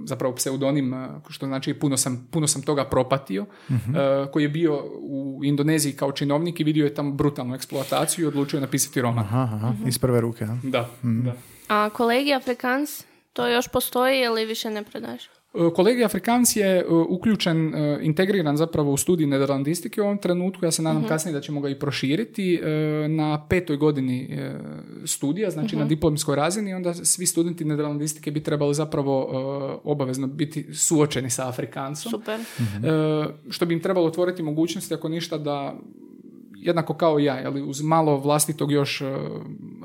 zapravo pseudonim, što znači puno sam, puno sam toga propatio, uh-huh. uh, koji je bio u Indoneziji kao činovnik i vidio je tamo brutalnu eksploataciju i odlučio je napisati roman. Aha, aha. Uh-huh. Iz prve ruke. A? Da, mm. da. A Kolegij Afrikaans, to još postoji ili više ne predaješ? Kolegij Afrikaans je uključen, integriran zapravo u studij nederlandistike u ovom trenutku, ja se nadam uh-huh. kasnije da ćemo ga i proširiti, na petoj godini studija, znači uh-huh. na diplomskoj razini, onda svi studenti nederlandistike bi trebali zapravo obavezno biti suočeni sa Afrikancom. Super. Uh-huh. Što bi im trebalo otvoriti mogućnosti, ako ništa, da jednako kao ja, ali uz malo vlastitog još uh,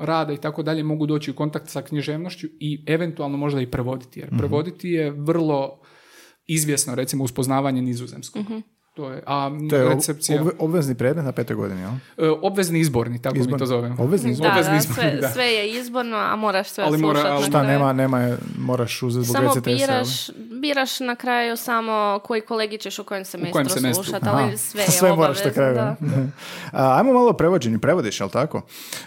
rada i tako dalje mogu doći u kontakt sa književnošću i eventualno možda i prevoditi. Jer mm-hmm. prevoditi je vrlo izvjesno, recimo, uspoznavanje nizozemskog. Mm-hmm. To je, a, to je recepcija... ob, obvezni predmet na petoj godini, jel? Ja? Uh, obvezni izborni, tako izborni. Mi to zovemo. Obvezni izborni. Da, da, izborni, sve, da. Sve je izborno, a moraš sve ali slušati. Mora, ali... Šta nema, nema, moraš uzeti zbog recitesa. Samo biraš, biraš na kraju samo koji kolegi ćeš u kojem semestru, u kojem semestru. Slušati, aha. ali sve je sve obavezno. Kraju, da. Da. A, ajmo malo prevođenje, prevodiš, jel tako?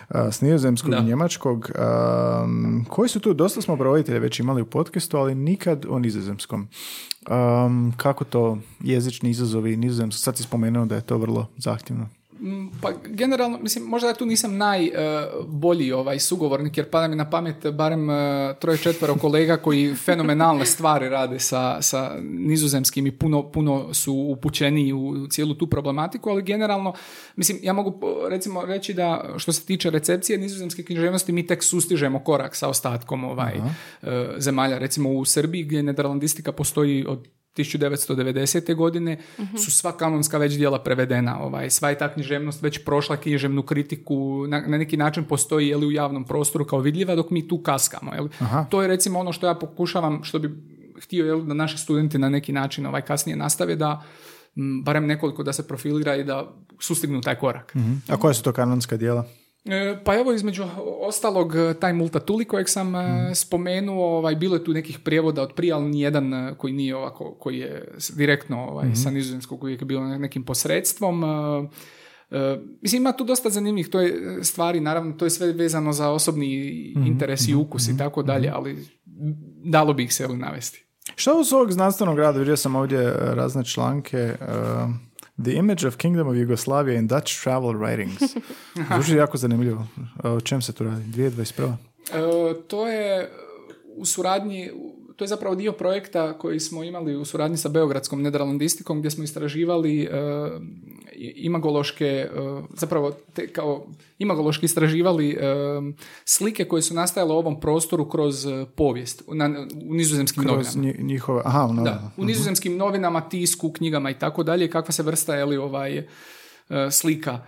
A, s nizozemskog i njemačkog. A, koji su tu, dosta smo prevoditelje već imali u podcastu, ali nikad o nizozemskom. Um, kako to jezični izazovi nizozemski, sad si spomenuo da je to vrlo zahtjevno. Pa generalno, mislim, možda ja tu nisam najbolji uh, ovaj sugovornik, jer pada mi na pamet barem uh, troje četvero kolega koji fenomenalne stvari rade sa, sa nizozemskim i puno, puno su upućeni u cijelu tu problematiku, ali generalno, mislim, ja mogu recimo reći da što se tiče recepcije nizozemske književnosti, mi tek sustižemo korak sa ostatkom ovaj, uh, zemalja. Recimo u Srbiji gdje nederlandistika postoji od tisuću devetsto devedesete. godine, uh-huh. su sva kanonska već djela prevedena. Ovaj, sva je ta književnost već prošla književnu kritiku, na, na neki način postoji jeli, u javnom prostoru kao vidljiva, dok mi tu kaskamo. To je recimo ono što ja pokušavam, što bi htio jeli, da naši studenti na neki način ovaj, kasnije nastave, da m, barem nekoliko da se profilira i da sustignu taj korak. Uh-huh. A koja su to kanonska djela? Pa evo između ostalog taj Multatuli kojeg sam mm. spomenuo, ovaj, bilo je tu nekih prijevoda od prije, ali nijedan koji nije ovako, koji je direktno ovaj, mm. sa nizozemskog uvijek je bilo nekim posredstvom. E, mislim, ima tu dosta zanimljivih to je stvari, naravno to je sve vezano za osobni mm. interes i ukus mm. i tako dalje, ali dalo bi ih se navesti. Šta uz ovog znanstvenog rada, vidio sam ovdje razne članke... Uh... The Image of Kingdom of Yugoslavia in Dutch Travel Writings. Zvuči jako zanimljivo. O čem se tu radi? dvije tisuće dvadeset prva. E, to je u suradnji, to je zapravo dio projekta koji smo imali u suradnji sa Beogradskom Nederlandistikom, gdje smo istraživali e, imagološke, e, zapravo te, kao imagološki istraživali e, slike koje su nastajale u ovom prostoru kroz povijest na, u nizozemskim kroz novinama. Njihove, aha, u, da, u nizozemskim novinama, tisku, knjigama i tako dalje, kakva se vrsta je li ovaj e, slika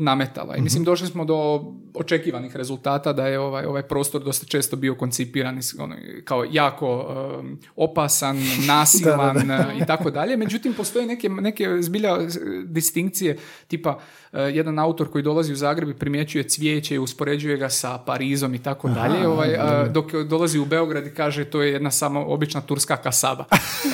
nametala. I mislim, došli smo do očekivanih rezultata da je ovaj, ovaj prostor dosta često bio koncipiran ono, kao jako um, opasan, nasilan da, da, da. i tako dalje. Međutim, postoje neke, neke zbilja distinkcije, tipa uh, jedan autor koji dolazi u Zagreb i primjećuje cvijeće i uspoređuje ga sa Parizom i tako dalje, ovaj, uh, dok dolazi u Beograd i kaže to je jedna samo obična turska kasaba.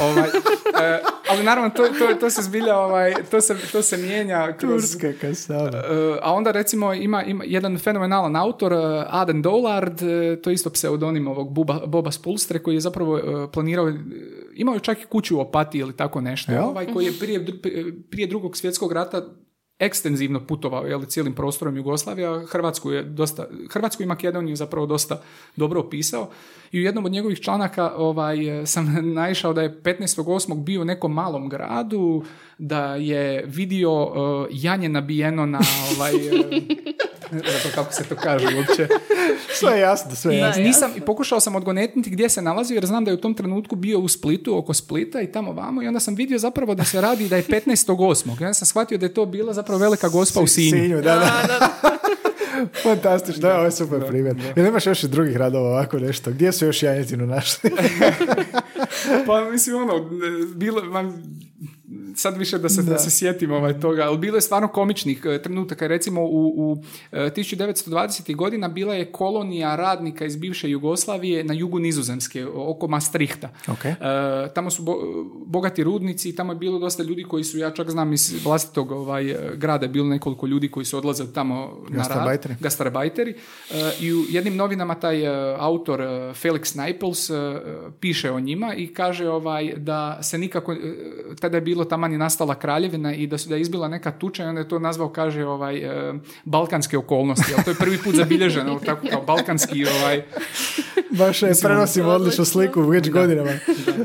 ovaj, uh, ali naravno, to, to, to se zbilja, ovaj, to, se, to se mijenja kroz... Turska kasaba. A onda recimo ima, ima jedan fenomenalan autor Aden Dollard, to je isto pseudonim ovog Buba, Boba Spulstre, koji je zapravo planirao, imao čak i kuću u Opatiji ili tako nešto, ja? ovaj, koji je prije, prije drugog svjetskog rata ekstenzivno putovao jel, cijelim prostorom Jugoslavija, Hrvatsku je dosta, Hrvatsku i Makedoniju zapravo dosta dobro opisao i u jednom od njegovih članaka ovaj, sam naišao da je petnaestog osmog bio u nekom malom gradu, da je vidio uh, janje nabijeno na ovaj... Uh, zato kako se to kaže uopće. Sve je jasno, sve je jasno. I nisam, pokušao sam odgonetniti gdje se nalazio, jer znam da je u tom trenutku bio u Splitu, oko Splita i tamo vamo, i onda sam vidio zapravo da se radi da je petnaestog osmog. I onda sam shvatio da je to bila zapravo Velika Gospa u Sinju. Sinju, da, da. Fantastično, da, ovo je super da, primjer. Da. Jer nemaš još i drugih radova ovako nešto. Gdje su još janjetinu našli? Pa mislim, ono, bilo... Man, sad više da se, da. Da se sjetim ovaj toga, ali bilo je stvarno komičnih trenutaka. Recimo u, u tisuću devetsto dvadesetih godina bila je kolonija radnika iz bivše Jugoslavije na jugu Nizozemske, oko Maastrichta. Okay. E, tamo su bo, bogati rudnici i tamo je bilo dosta ljudi koji su, ja čak znam iz vlastitog ovaj, grada, je bilo nekoliko ljudi koji su odlazili tamo na rad, gastarbajteri. E, I u jednim novinama taj autor Felix Naples e, piše o njima i kaže ovaj, da se nikako, tada je bilo taman je nastala kraljevina i da, su, da je izbila neka tuča i onda je to nazvao, kaže, ovaj, e, balkanske okolnosti. Jel, to je prvi put zabilježeno, tako kao balkanski... Ovaj, baš je, mislim, prenosimo ono, odličnu sliku već godinama. Da.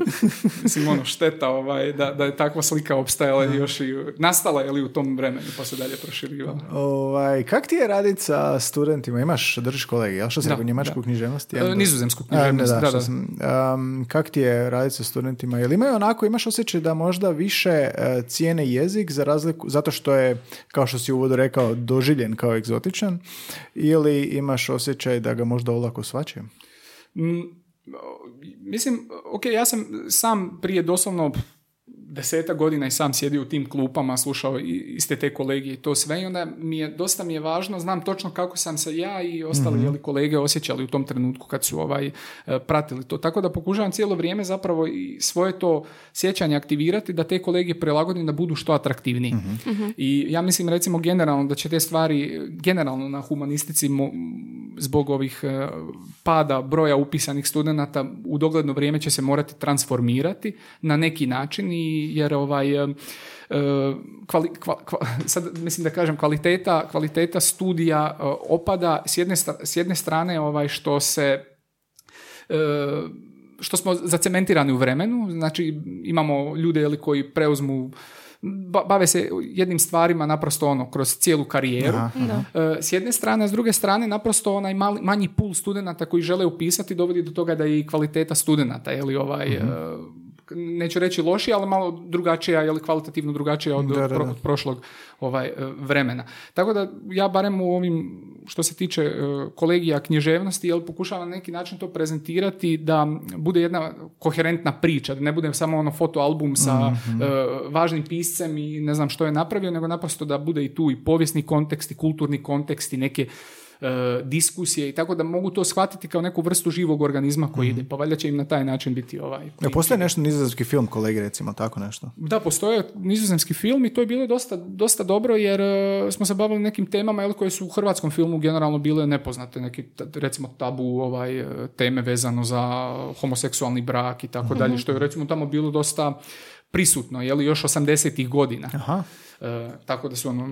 Mislim, ono, šteta ovaj, da, da je takva slika opstajala da. Još i nastala je li u tom vremenu, pa se dalje proširivala. Ovaj, kak ti je raditi sa studentima? Imaš, držiš kolege, jel što se rekao, njemačku književnost? E, nizozemsku književnost, da. da, da. Sam, um, kak ti je raditi sa studentima? Jel imaju onako, imaš osjećaj da možda više uh, cijene jezik za razliku, zato što je, kao što si u uvodu rekao, doživljen kao egzotičan, ili imaš osjećaj da ga možda olako shvaćaju? Mm, mislim, ok, ja sam sam prije doslovno deseta godina i sam sjedio u tim klupama, slušao iste te kolegije i to sve, i onda mi je, dosta mi je važno, znam točno kako sam se ja i ostali mm-hmm. jeli, kolege osjećali u tom trenutku kad su ovaj, pratili to. Tako da pokušavam cijelo vrijeme zapravo i svoje to sjećanje aktivirati da te kolegije prilagodim da budu što atraktivniji. Mm-hmm. I ja mislim recimo generalno da će te stvari, generalno na humanistici mo, zbog ovih pada broja upisanih studenata u dogledno vrijeme će se morati transformirati na neki način i jer ovaj uh, kvali, kva, kva, sad mislim da kažem kvaliteta, kvaliteta studija uh, opada s jedne, s jedne strane ovaj što se uh, što smo zacementirani u vremenu, znači imamo ljude jeli, koji preuzmu bave se jednim stvarima naprosto ono, kroz cijelu karijeru. Aha. S jedne strane, a s druge strane naprosto onaj mali, manji pool studenata koji žele upisati dovodi do toga da je i kvaliteta studenata, je li ovaj, mm-hmm. neću reći lošija, ali malo drugačija, je li kvalitativno drugačija od, da, da, pro, od prošlog ovaj, vremena. Tako da ja barem u ovim, što se tiče kolegija književnosti, jel, pokušavam na neki način to prezentirati da bude jedna koherentna priča, da ne bude samo ono fotoalbum sa mm-hmm. uh, važnim piscem i ne znam što je napravio, nego naprosto da bude i tu i povijesni kontekst i kulturni kontekst i neke diskusije i tako da mogu to shvatiti kao neku vrstu živog organizma koji mm-hmm. ide, pa valjda će im na taj način biti ovaj... Ja, postoje nešto nizozemski film, kolege, recimo, tako nešto? Da, postoje nizozemski film i to je bilo dosta, dosta dobro jer uh, smo se bavili nekim temama jel, koje su u hrvatskom filmu generalno bile nepoznate, neki, recimo tabu ovaj, teme vezano za homoseksualni brak i tako dalje, što je recimo tamo bilo dosta prisutno, jel, još osamdesetih godina. Aha. E, tako da su ono,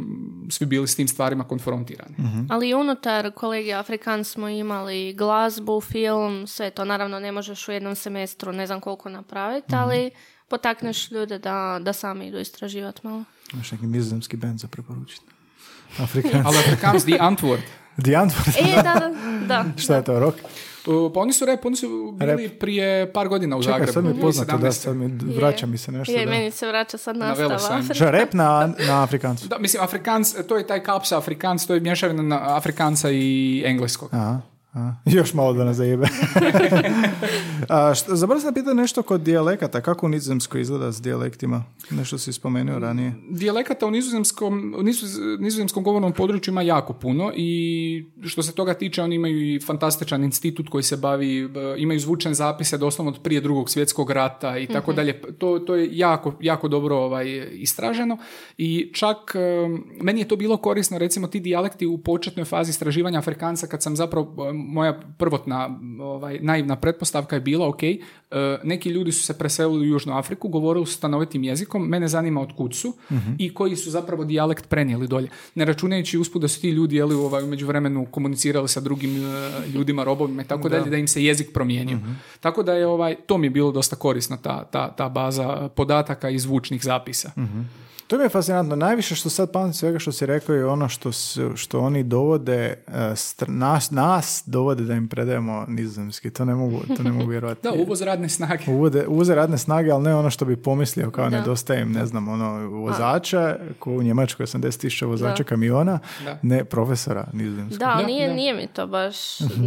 svi bili s tim stvarima konfrontirani. Mm-hmm. Ali unutar kolegija Afrikaans smo imali glazbu, film, sve to. Naravno ne možeš u jednom semestru ne znam koliko napraviti, mm-hmm. ali potakneš ljude da, da sami idu istraživati malo. Još neki nizozemski band za preporučiti. Afrikaans. Ali Afrikaans, Die Antwoord. Die Antwoord? E, da, da. da Šta da. je to, rock? Pa oni su rep, oni su bili rep. prije par godina u Čekaj, Zagrebu. Čekaj, sad mi je poznato, da, sad mi vraća mi se nešto. Je, da. Meni se vraća sad nastava. Na rep na, na Afrikancu. Da, mislim, Afrikans, to je taj kapsa Afrikans, to je mješavina na Afrikanca i engleskog. Aha, aha. Još malo da nas zajebe. Zabrao sam da pitao nešto kod dijalekata. Kako u Nizozemskoj izgleda s dijalektima? Nešto si spomenuo ranije. Dijalekata u nizozemskom, nizozemskom govornom području ima jako puno i što se toga tiče oni imaju i fantastičan institut koji se bavi, imaju zvučne zapise doslovno od prije drugog svjetskog rata i tako dalje. To je jako, jako dobro ovaj, istraženo i čak meni je to bilo korisno, recimo ti dijalekti u početnoj fazi istraživanja Afrikanca kad sam zapravo, moja prvotna ovaj, naivna pretpostavka je bila, ok, neki ljudi su se preselili u Južnu Afriku, govorili su stanovitim jezikom, mene zanima od kud su uh-huh. i koji su zapravo dijalekt prenijeli dolje. Ne računajući usput da su ti ljudi jeli, ovaj, u međuvremenu komunicirali sa drugim uh, ljudima, robovima i tako da. dalje, da im se jezik promijenio. Uh-huh. Tako da je, ovaj, to mi je bilo dosta korisno, ta, ta, ta baza podataka i zvučnih zapisa. Uh-huh. To mi je fascinantno. Najviše što sad pamtim svega što si rekao je ono što, su, što oni dovode, nas, nas dovode da im predajemo nizozemski. To ne mogu, to ne mogu vjerovati. Da, uvoz radne snage. Uvode, uvoze radne snage, ali ne ono što bi pomislio kao da. nedostaje im, ne znam, ono, vozača, ko u Njemačkoj osamdeset tisuća vozača da. kamiona, da. ne profesora nizozemskog. Da, ali nije, nije mi to baš,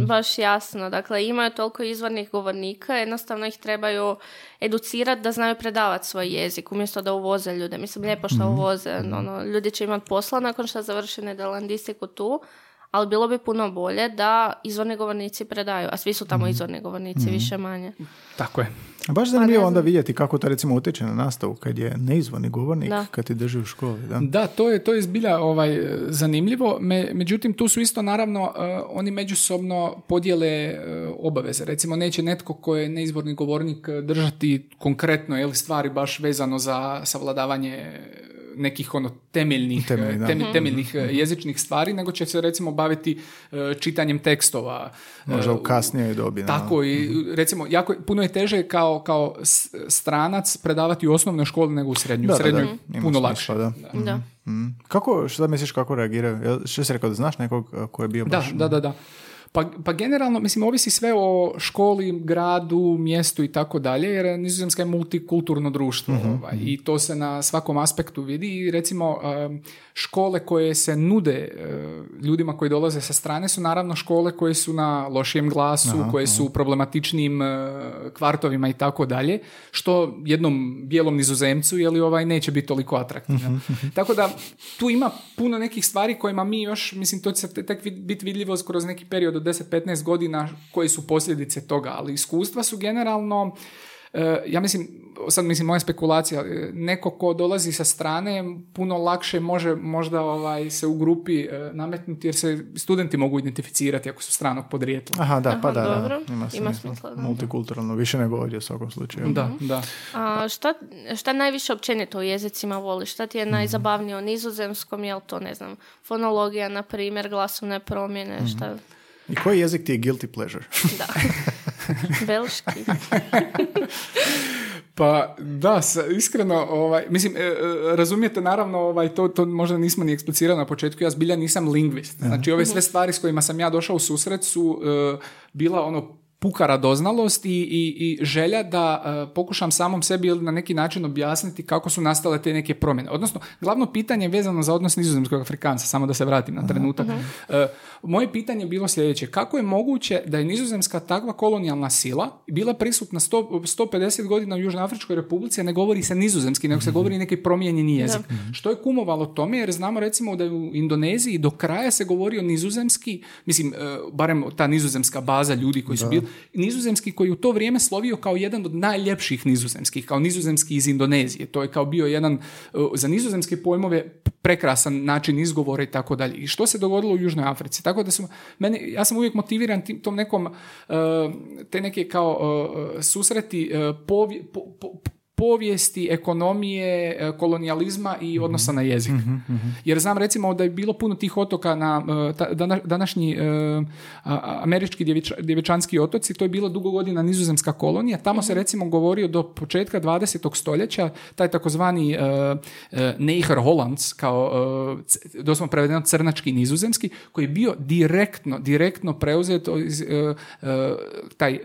baš jasno. Dakle, imaju toliko izvornih govornika, jednostavno ih trebaju educirati da znaju predavati svoj jezik, umjesto da uvoze ljude. Mislim, lijepo što mm-hmm. uvoze. Ono, ljudi će imati posla nakon što završi Nederlandistiku tu, ali bilo bi puno bolje da izvorni govornici predaju, a svi su tamo mm-hmm. izvorni govornici, mm-hmm. više manje. Tako je. Baš zanimljivo onda vidjeti kako to recimo utječe na nastavu kad je neizvorni govornik, da. kad ti drži u školi. Da, da to je to je zbilja ovaj, zanimljivo. Me, međutim, tu su isto naravno uh, oni međusobno podijele uh, obaveze. Recimo, neće netko ko je neizvorni govornik držati konkretno jel, stvari baš vezano za savladavanje nekih ono temeljnih, Temelj, da. Tem, temeljnih mm-hmm. jezičnih stvari, nego će se recimo baviti uh, čitanjem tekstova. Možda u kasnijoj dobi. Tako, no. i recimo, jako, puno je teže kao, kao stranac predavati u osnovnoj školi nego u srednjoj. Da, u srednjoj da, da. puno lakše. Da. Mm-hmm. Da. Mm-hmm. Kako, šta misliš kako reagiraju? Što si rekao da znaš nekog ko je bio baš... Da, da, da. da. Pa, pa generalno, mislim, ovisi sve o školi, gradu, mjestu i tako dalje, jer Nizozemska je multikulturno društvo uh-huh. ovaj, i to se na svakom aspektu vidi i recimo škole koje se nude ljudima koji dolaze sa strane su naravno škole koje su na lošijem glasu, uh-huh. koje su u problematičnim kvartovima i tako dalje, što jednom bijelom Nizozemcu jeli, ovaj, neće biti toliko atraktivno. Uh-huh. Tako da tu ima puno nekih stvari kojima mi još, mislim, to će tek biti vidljivo kroz neki period deset do petnaest godina koje su posljedice toga, ali iskustva su generalno, ja mislim, sad mislim moja spekulacija, neko ko dolazi sa strane puno lakše može možda ovaj, se u grupi nametnuti jer se studenti mogu identificirati ako su stranog podrijetla. Aha, da, pa Aha, da, da, ima, ima smisla. Multikulturalno, više nego ovdje u svakom slučaju. Da, da. A, šta, šta najviše općenito u jezicima voliš? Šta ti je mm-hmm. najzabavnije u nizozemskom? Jel to, ne znam, fonologija, na primjer, glasovne promjene, mm-hmm. šta... I koji jezik ti je guilty pleasure? Da. Belški. Pa da, iskreno, ovaj, mislim, razumijete, naravno, ovaj, to, to možda nismo ni eksplicirali na početku, ja zbilja nisam lingvist. Znači, ove sve stvari s kojima sam ja došao u susret su uh, bila ono puka radoznalost i, i, i želja da uh, pokušam samom sebi ili na neki način objasniti kako su nastale te neke promjene. Odnosno, glavno pitanje je vezano za odnos nizozemskog Afrikanca, samo da se vratim na trenutak. Uh, moje pitanje je bilo sljedeće. Kako je moguće da je Nizozemska takva kolonijalna sila bila prisutna sto, sto pedeset godina u Južnoafričkoj republici, a ne govori se nizozemski, nego se govori neki promijenjeni jezik? Da. Što je kumovalo tome, jer znamo recimo da je u Indoneziji do kraja se govorio nizozemski, mislim, uh, barem ta nizozemska baza ljudi koji da. su bili, nizozemski koji u to vrijeme slovio kao jedan od najljepših nizozemskih, kao nizozemski iz Indonezije. To je kao bio jedan za nizozemske pojmove prekrasan način izgovora i tako dalje. I što se dogodilo u Južnoj Africi? Tako da sam, meni, ja sam uvijek motiviran tim, tom nekom te neke kao susreti povijesti po, po, povijesti, ekonomije, kolonijalizma i odnosa na jezik. Mm-hmm, mm-hmm. Jer znam recimo da je bilo puno tih otoka na dana, današnji uh, američki djevič, djevičanski otoci, to je bila dugo godina nizozemska kolonija. Tamo mm-hmm. se recimo govorio do početka dvadesetog stoljeća taj takozvani uh, uh, Neger Hollands, kao uh, doslovno prevedeno crnački nizozemski, koji je bio direktno, direktno preuzet uh, uh, taj uh,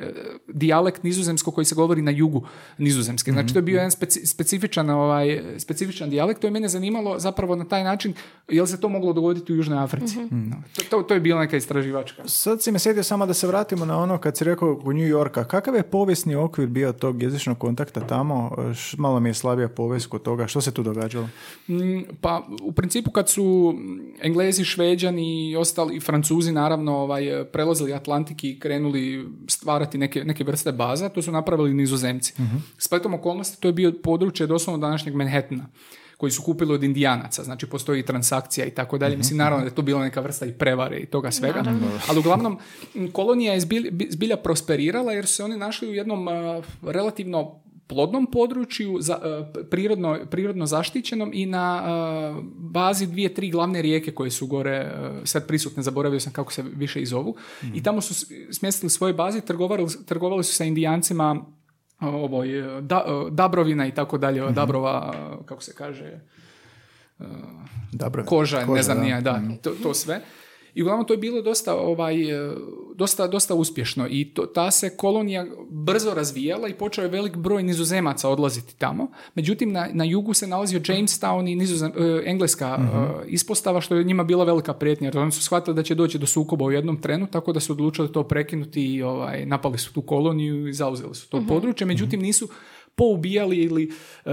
dijalekt nizozemsko koji se govori na jugu nizozemske. Znači to je bio jedan speci, specifičan, ovaj, specifičan dijalekt. To je mene zanimalo zapravo na taj način, je li se to moglo dogoditi u Južnoj Africi? Mm-hmm. No, to, to, to je bila neka istraživačka. Sad si me sjetio samo da se vratimo na ono kad si rekao u New Yorka. Kakav je povijesni okvir bio tog jezičnog kontakta tamo? Malo mi je slabija povijest kod toga. Što se tu događalo? Mm, pa u principu kad su Englezi, Šveđani i ostali, i Francuzi naravno ovaj, prelazili Atlantik i krenuli stvarati neke, neke vrste baza, to su napravili Nizozemci. Mm-hmm. Spletom okolnosti, to je bio područje doslovno današnjeg Manhattana, koji su kupili od Indijanaca, znači postoji transakcija i tako dalje. Mislim, naravno da je to bila neka vrsta i prevare i toga svega, naravno. Ali uglavnom kolonija je zbilja prosperirala jer su se oni našli u jednom uh, relativno plodnom području, za, uh, prirodno, prirodno zaštićenom i na uh, bazi dvije, tri glavne rijeke koje su gore uh, sad prisutne, zaboravio sam kako se više i zovu. Mm-hmm. I tamo su smjestili svoje baze, trgovali, trgovali su sa Indijancima Ovoj, da, Dabrovina i tako dalje, Dabrova, kako se kaže, Dabrove. koža, koža, ne znam, da. nije, da, to, to sve. I uglavnom to je bilo dosta, ovaj, dosta, dosta uspješno i to, ta se kolonija brzo razvijala i počeo je velik broj Nizozemaca odlaziti tamo. Međutim, na, na jugu se nalazio Jamestown i nizozem, eh, engleska mm-hmm. eh, ispostava, što je njima bila velika prijetnja. Oni su shvatili da će doći do sukoba u jednom trenu, tako da su odlučili to prekinuti i ovaj, napali su tu koloniju i zauzeli su to mm-hmm. područje. Međutim, nisu poubijali ili e,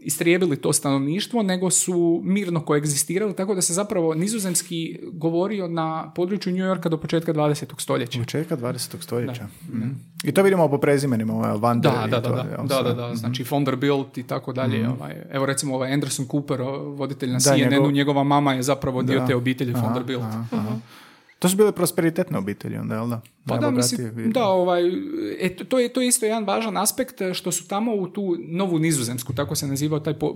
istrijebili to stanovništvo, nego su mirno koegzistirali, tako da se zapravo nizozemski govorio na području New Yorka do početka dvadesetog stoljeća. Početka dvadesetog stoljeća. Da. Mm. I to vidimo po prezimenima, Van der... Da, da, da, to, da, da, da, da, da. Mm-hmm. Znači Vanderbilt i tako dalje. Mm-hmm. Ovaj, evo recimo ovaj Anderson Cooper, voditelj na da, C N N-u, njegov... njegova mama je zapravo dio da. te obitelji Vanderbilt. Aha, aha, aha. To su bile prosperitetne obitelji, onda, jel da? Pa da, mislim, da, ovaj, e, to, je, to je isto jedan važan aspekt što su tamo u tu novu Nizozemsku, tako se nazivao taj po,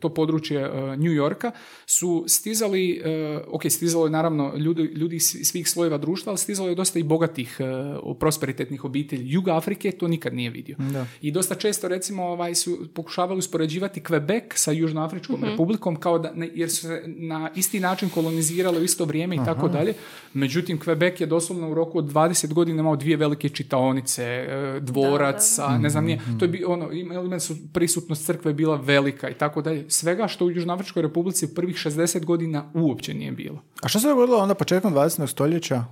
to područje uh, New Yorka, su stizali, uh, ok, stizalo je naravno ljudi, ljudi svih slojeva društva, ali stizalo je dosta i bogatih uh, prosperitetnih obitelji. Juga Afrike to nikad nije vidio. Da. I dosta često, recimo, ovaj, su pokušavali uspoređivati Quebec sa Južnoafričkom mm-hmm. republikom, kao da, ne, jer su se na isti način kolonizirali u isto vrijeme i tako dalje. Međutim, Quebec je doslovno u roku od dvadeset godina imao dvije velike čitaonice, dvorac, da, da. ne znam nije, to je bio, ono, imali su prisutnost crkve bila velika i tako dalje. Svega što u Južnoafričkoj republici prvih šezdeset godina uopće nije bilo. A što se dogodilo onda početkom dvadesetog stoljeća?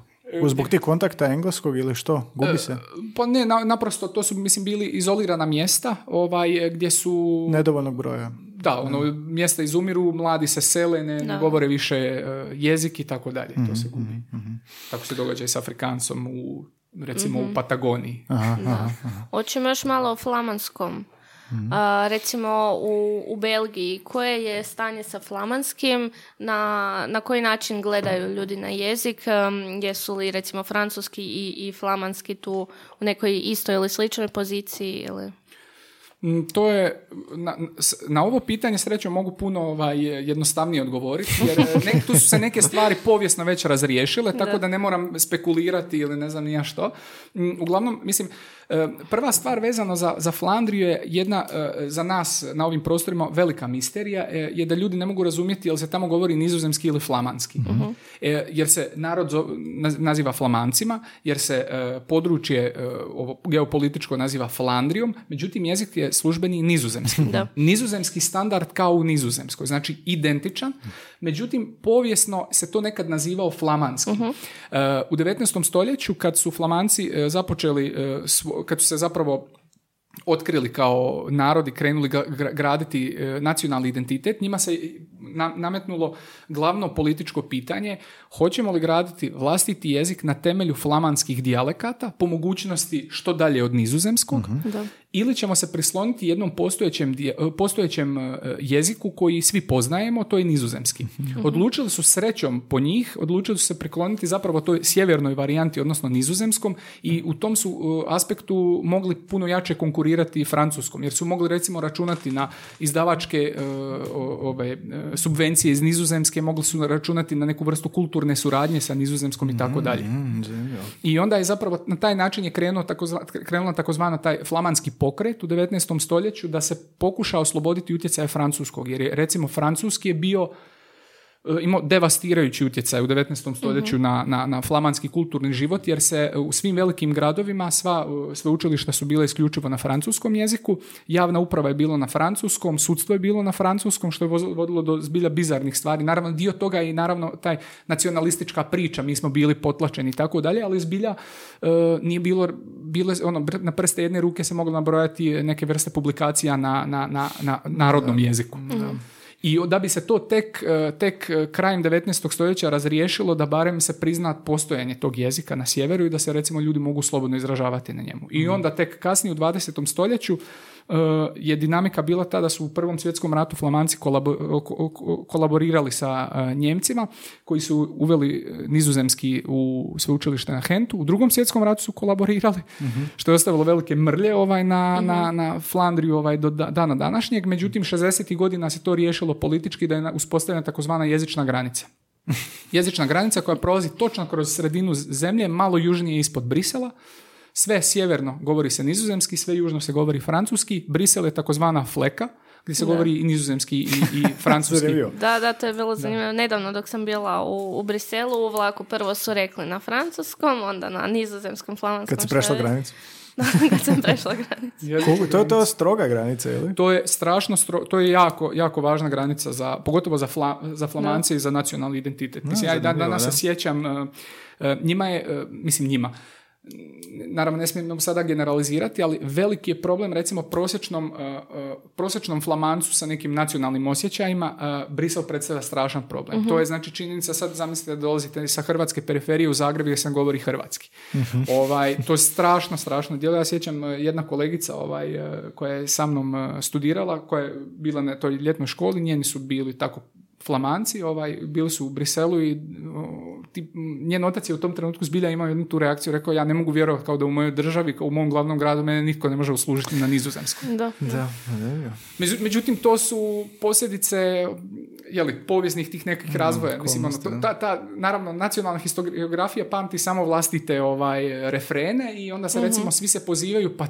Zbog tih kontakta engleskog ili što? Gubi se? Pa ne, na, naprosto to su, mislim, bili izolirana mjesta ovaj, gdje su... Nedovoljnog broja. Da, ono, mjesta izumiru, mladi se sele, ne, ne govore više jezik i tako dalje. To se gubi. Mm-hmm. Tako se događa i s Afrikancom u, recimo, mm-hmm. u Patagoniji. Aha, aha, aha. Hoćemo još malo o flamanskom. Mm-hmm. A, recimo u, u Belgiji, koje je stanje sa flamanskim, na, na koji način gledaju ljudi na jezik, um, jesu li recimo francuski i, i flamanski tu u nekoj istoj ili sličnoj poziciji ili... To je, na, na ovo pitanje srećom mogu puno ovaj, jednostavnije odgovoriti, jer nek, tu su se neke stvari povijesno već razriješile, tako da. da ne moram spekulirati ili ne znam ni ja što. Uglavnom, mislim, prva stvar vezano za, za Flandriju je jedna, za nas na ovim prostorima, velika misterija, je da ljudi ne mogu razumjeti jel se tamo govori nizozemski ili flamanski. Uh-huh. Jer se narod naziva Flamancima, jer se područje ovo, geopolitičko naziva Flandrijom, međutim jezik je službeni nizozemski. Da. Nizozemski standard kao u Nizozemskoj, znači identičan. Međutim, povijesno se to nekad nazivao flamanski. Uh-huh. Uh, u devetnaestom stoljeću, kad su Flamanci uh, započeli, uh, svo, kad su se zapravo otkrili kao narod i krenuli gra- graditi uh, nacionalni identitet, njima se na- nametnulo glavno političko pitanje, hoćemo li graditi vlastiti jezik na temelju flamanskih dijalekata, po mogućnosti što dalje od nizozemskog, uh-huh. da. Ili ćemo se prisloniti jednom postojećem, postojećem jeziku koji svi poznajemo, to je nizozemski. Odlučili su srećom po njih, odlučili su se prikloniti zapravo toj sjevernoj varijanti, odnosno nizozemskom, i u tom su aspektu mogli puno jače konkurirati francuskom, jer su mogli recimo računati na izdavačke ove, subvencije iz Nizozemske, mogli su računati na neku vrstu kulturne suradnje sa nizozemskom i tako dalje. I onda je zapravo na taj način je krenuo takozva, krenula takozvana taj flamanski pokret u devetnaestom stoljeću da se pokuša osloboditi utjecaja francuskog, jer je recimo francuski je bio imao devastirajući utjecaj u devetnaestom stoljeću mm-hmm. na, na, na flamanski kulturni život, jer se u svim velikim gradovima sva sveučilišta su bila isključivo na francuskom jeziku, javna uprava je bilo na francuskom, sudstvo je bilo na francuskom, što je vodilo do zbilja bizarnih stvari. Naravno, dio toga je i naravno taj nacionalistička priča, mi smo bili potlačeni i tako dalje, ali zbilja e, nije bilo, bilo ono, na prste jedne ruke se moglo nabrojati neke vrste publikacija na, na, na, na narodnom da. jeziku. Da. I da bi se to tek, tek krajem devetnaestog stoljeća razriješilo da barem se prizna postojanje tog jezika na sjeveru i da se recimo ljudi mogu slobodno izražavati na njemu. I onda tek kasnije u dvadesetom stoljeću je dinamika bila ta da su u Prvom svjetskom ratu Flamanci kolabo- kolaborirali sa Njemcima koji su uveli nizozemski u sveučilište na Hentu. U Drugom svjetskom ratu su kolaborirali, uh-huh. što je ostavilo velike mrlje ovaj na, uh-huh. na, na Flandriju ovaj do dana današnjeg. Međutim, šezdesetih godina se to riješilo politički da je uspostavljena takozvana jezična granica. Jezična granica koja prolazi točno kroz sredinu zemlje, malo južnije ispod Brisela. Sve sjeverno govori se nizozemski, sve južno se govori francuski. Brisel je takozvana fleka, gdje se da. govori i nizozemski i, i francuski. da, da, to je bilo zanimljivo. Da. Nedavno dok sam bila u, u Briselu, u vlaku prvo su rekli na francuskom, onda na nizozemskom, flamanskom. Kad si prešla granicu. Kad sam prešla granicu. Kogu, to je to stroga granica, je li? To je strašno, stro, to je jako, jako važna granica, za, pogotovo za, fla, za Flamance i za nacionalni identitet. Mislim, ja i dan danas se sjećam, uh, uh, njima je, uh, mislim njima, naravno ne smijem sada generalizirati, ali veliki je problem recimo prosječnom, uh, prosječnom Flamancu sa nekim nacionalnim osjećajima, uh, Brisel predstavlja strašan problem. Uh-huh. To je znači činjenica, sad zamislite da dolazite sa hrvatske periferije u Zagreb gdje se govori hrvatski. Uh-huh. Ovaj, to je strašno, strašno djelo. Ja sjećam jedna kolegica ovaj, koja je sa mnom studirala, koja je bila na toj ljetnoj školi, njeni su bili tako Flamanci, ovaj, bili su u Briselu i o, ti, njen otac je u tom trenutku zbilja imao jednu tu reakciju, rekao ja ne mogu vjerovati kao da u mojoj državi, u mom glavnom gradu mene nitko ne može uslužiti na nizozemskom. Da. Da. Međutim, to su posljedice jeli, povijesnih tih nekih razvoja. Mislim, ono, to, ta, ta, naravno, nacionalna historiografija pamti samo vlastite ovaj, refrene i onda se uh-huh. recimo svi se pozivaju, pa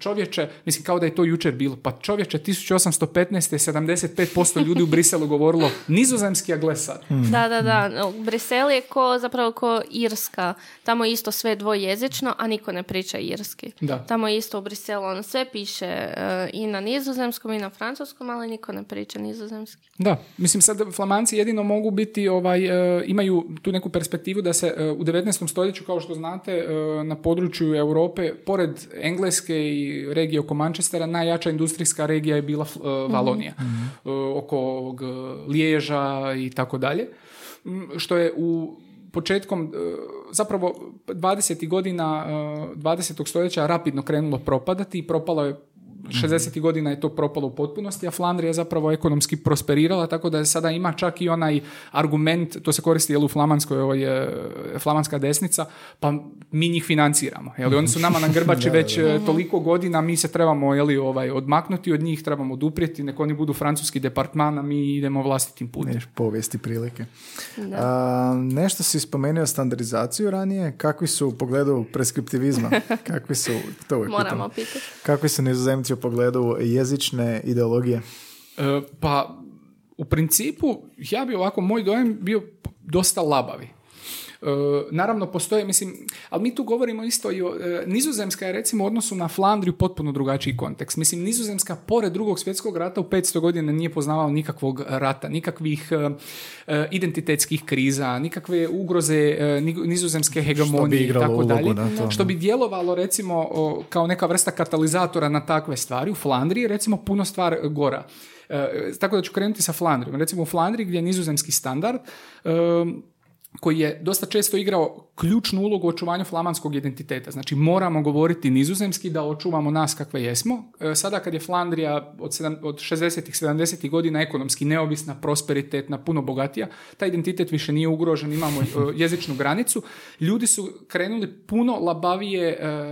čovječe, mislim kao da je to jučer bilo, pa čovječe tisuću osamsto petnaeste. sedamdeset pet posto ljudi u Briselu govorilo nizozemski, a gle sad. Mm. Da, da, da. Brisel je ko, zapravo ko Irska. Tamo je isto sve dvojezično, a niko ne priča irski. Da. Tamo je isto u Briselu, ono sve piše uh, i na nizozemskom i na francuskom, ali niko ne priča nizozemski. Da, mislim sad Flamanci jedino mogu biti, ovaj, uh, imaju tu neku perspektivu da se uh, u devetnaestom stoljeću, kao što znate, uh, na području Europe, pored Engleske i regije oko Manchestera, najjača industrijska regija je bila uh, Valonija. Mm-hmm. Uh, oko ovog uh, i tako dalje, što je u početkom zapravo dvadesetih godina dvadesetog stoljeća rapidno krenulo propadati i propalo je šezdesetih godina je to propalo u potpunosti, a Flandrija je zapravo ekonomski prosperirala, tako da sada ima čak i onaj argument, to se koristi jel, u Flamanskoj, ovo je flamanska desnica, pa mi njih financiramo. Jel, oni su nama na grbači već toliko godina, mi se trebamo jel, ovaj, odmaknuti, od njih trebamo oduprijeti, nek oni budu francuski departman, a mi idemo vlastitim putem. Povijesti prilike. A, nešto si spomenuo standardizaciju ranije, kakvi su u pogledu preskriptivizma? Kakvi su, to uvijek moramo pitati. Kakvi su Nizozemci u pogledu jezične ideologije? E, pa, u principu, ja bi ovako, moj dojem bio dosta labavi. E, naravno, postoje, mislim, ali mi tu govorimo isto i o, e, Nizozemska je, recimo, u odnosu na Flandriju potpuno drugačiji kontekst. Mislim, Nizozemska, pored drugog svjetskog rata, u petsto godina nije poznavala nikakvog rata, nikakvih e, identitetskih kriza, nikakve ugroze e, nizozemske hegemonije i tako dalje. Što bi djelovalo, recimo, o, kao neka vrsta katalizatora na takve stvari. U Flandriji, recimo, puno stvar gora. E, tako da ću krenuti sa Flandrijom. Recimo, u Flandriji, gdje je nizozemski standard, e, koji je dosta često igrao ključnu ulogu u očuvanju flamanskog identiteta. Znači, moramo govoriti nizozemski da očuvamo nas kakve jesmo. Sada kad je Flandrija od, sedam, od šezdesetih, sedamdesetih godina ekonomski neovisna, prosperitetna, puno bogatija, taj identitet više nije ugrožen, imamo jezičnu granicu. Ljudi su krenuli puno labavije e,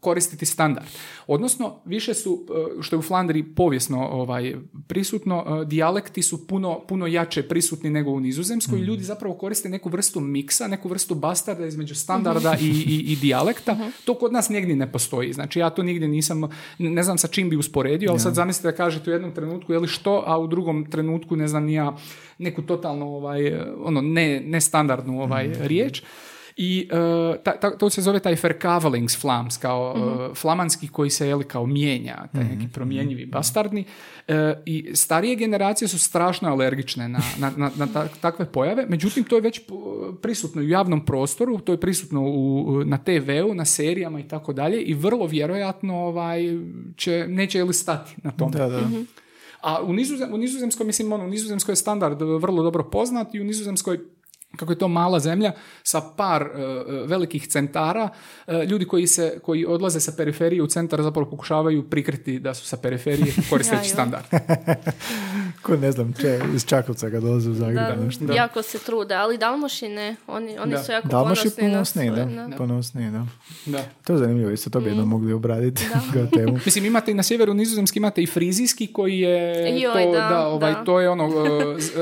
koristiti standard. Odnosno, više su, što je u Flandriji povijesno ovaj, prisutno, dijalekti su puno, puno jače prisutni nego u Nizozemskoj i mm-hmm. ljudi zapravo koriste neku vrstu miksa, neku vrstu bastarda između standarda mm-hmm. i, i, i dijalekta. Mm-hmm. To kod nas nigdje ne postoji. Znači, ja to nigdje nisam, ne znam sa čim bi usporedio, ali yeah. sad zamislite da kažete u jednom trenutku je li što, a u drugom trenutku ne znam ja neku totalno ovaj, ono, ne, nestandardnu ovaj, mm-hmm. riječ. I uh, ta, ta, to se zove taj verkavelings-Flams, kao mm-hmm. uh, flamanski koji se jeli kao mijenja, taj neki promjenjivi mm-hmm. bastardni. Uh, I starije generacije su strašno alergične na, na, na, na ta, takve pojave, međutim to je već prisutno u javnom prostoru, to je prisutno u, na te veu, na serijama i tako dalje i vrlo vjerojatno ovaj, će, neće jeli stati na tome. Da, da. Mm-hmm. A u, nizozem, u Nizozemskoj, mislim, ono, u Nizozemskoj je standard vrlo dobro poznat i u Nizozemskoj kako je to mala zemlja, sa par uh, velikih centara, uh, ljudi koji, se, koji odlaze sa periferije u centar zapravo pokušavaju prikriti da su sa periferije koristeći standard. Ko ne znam, če, iz Čakovca ga dolaze u Zagreb. Da, nešto. Da. Jako se trude, ali Dalmašine, oni, oni su jako Dalmaši ponosni. Dalmaši ponosni, da. da. Ponosni, da. da. To je zanimljivo, isto to bi mm. jednom mogli obraditi. temu. Mislim, imate i na sjeveru nizozemski, imate i frizijski koji je Joj, to, da, da, ovaj, da. To je ono,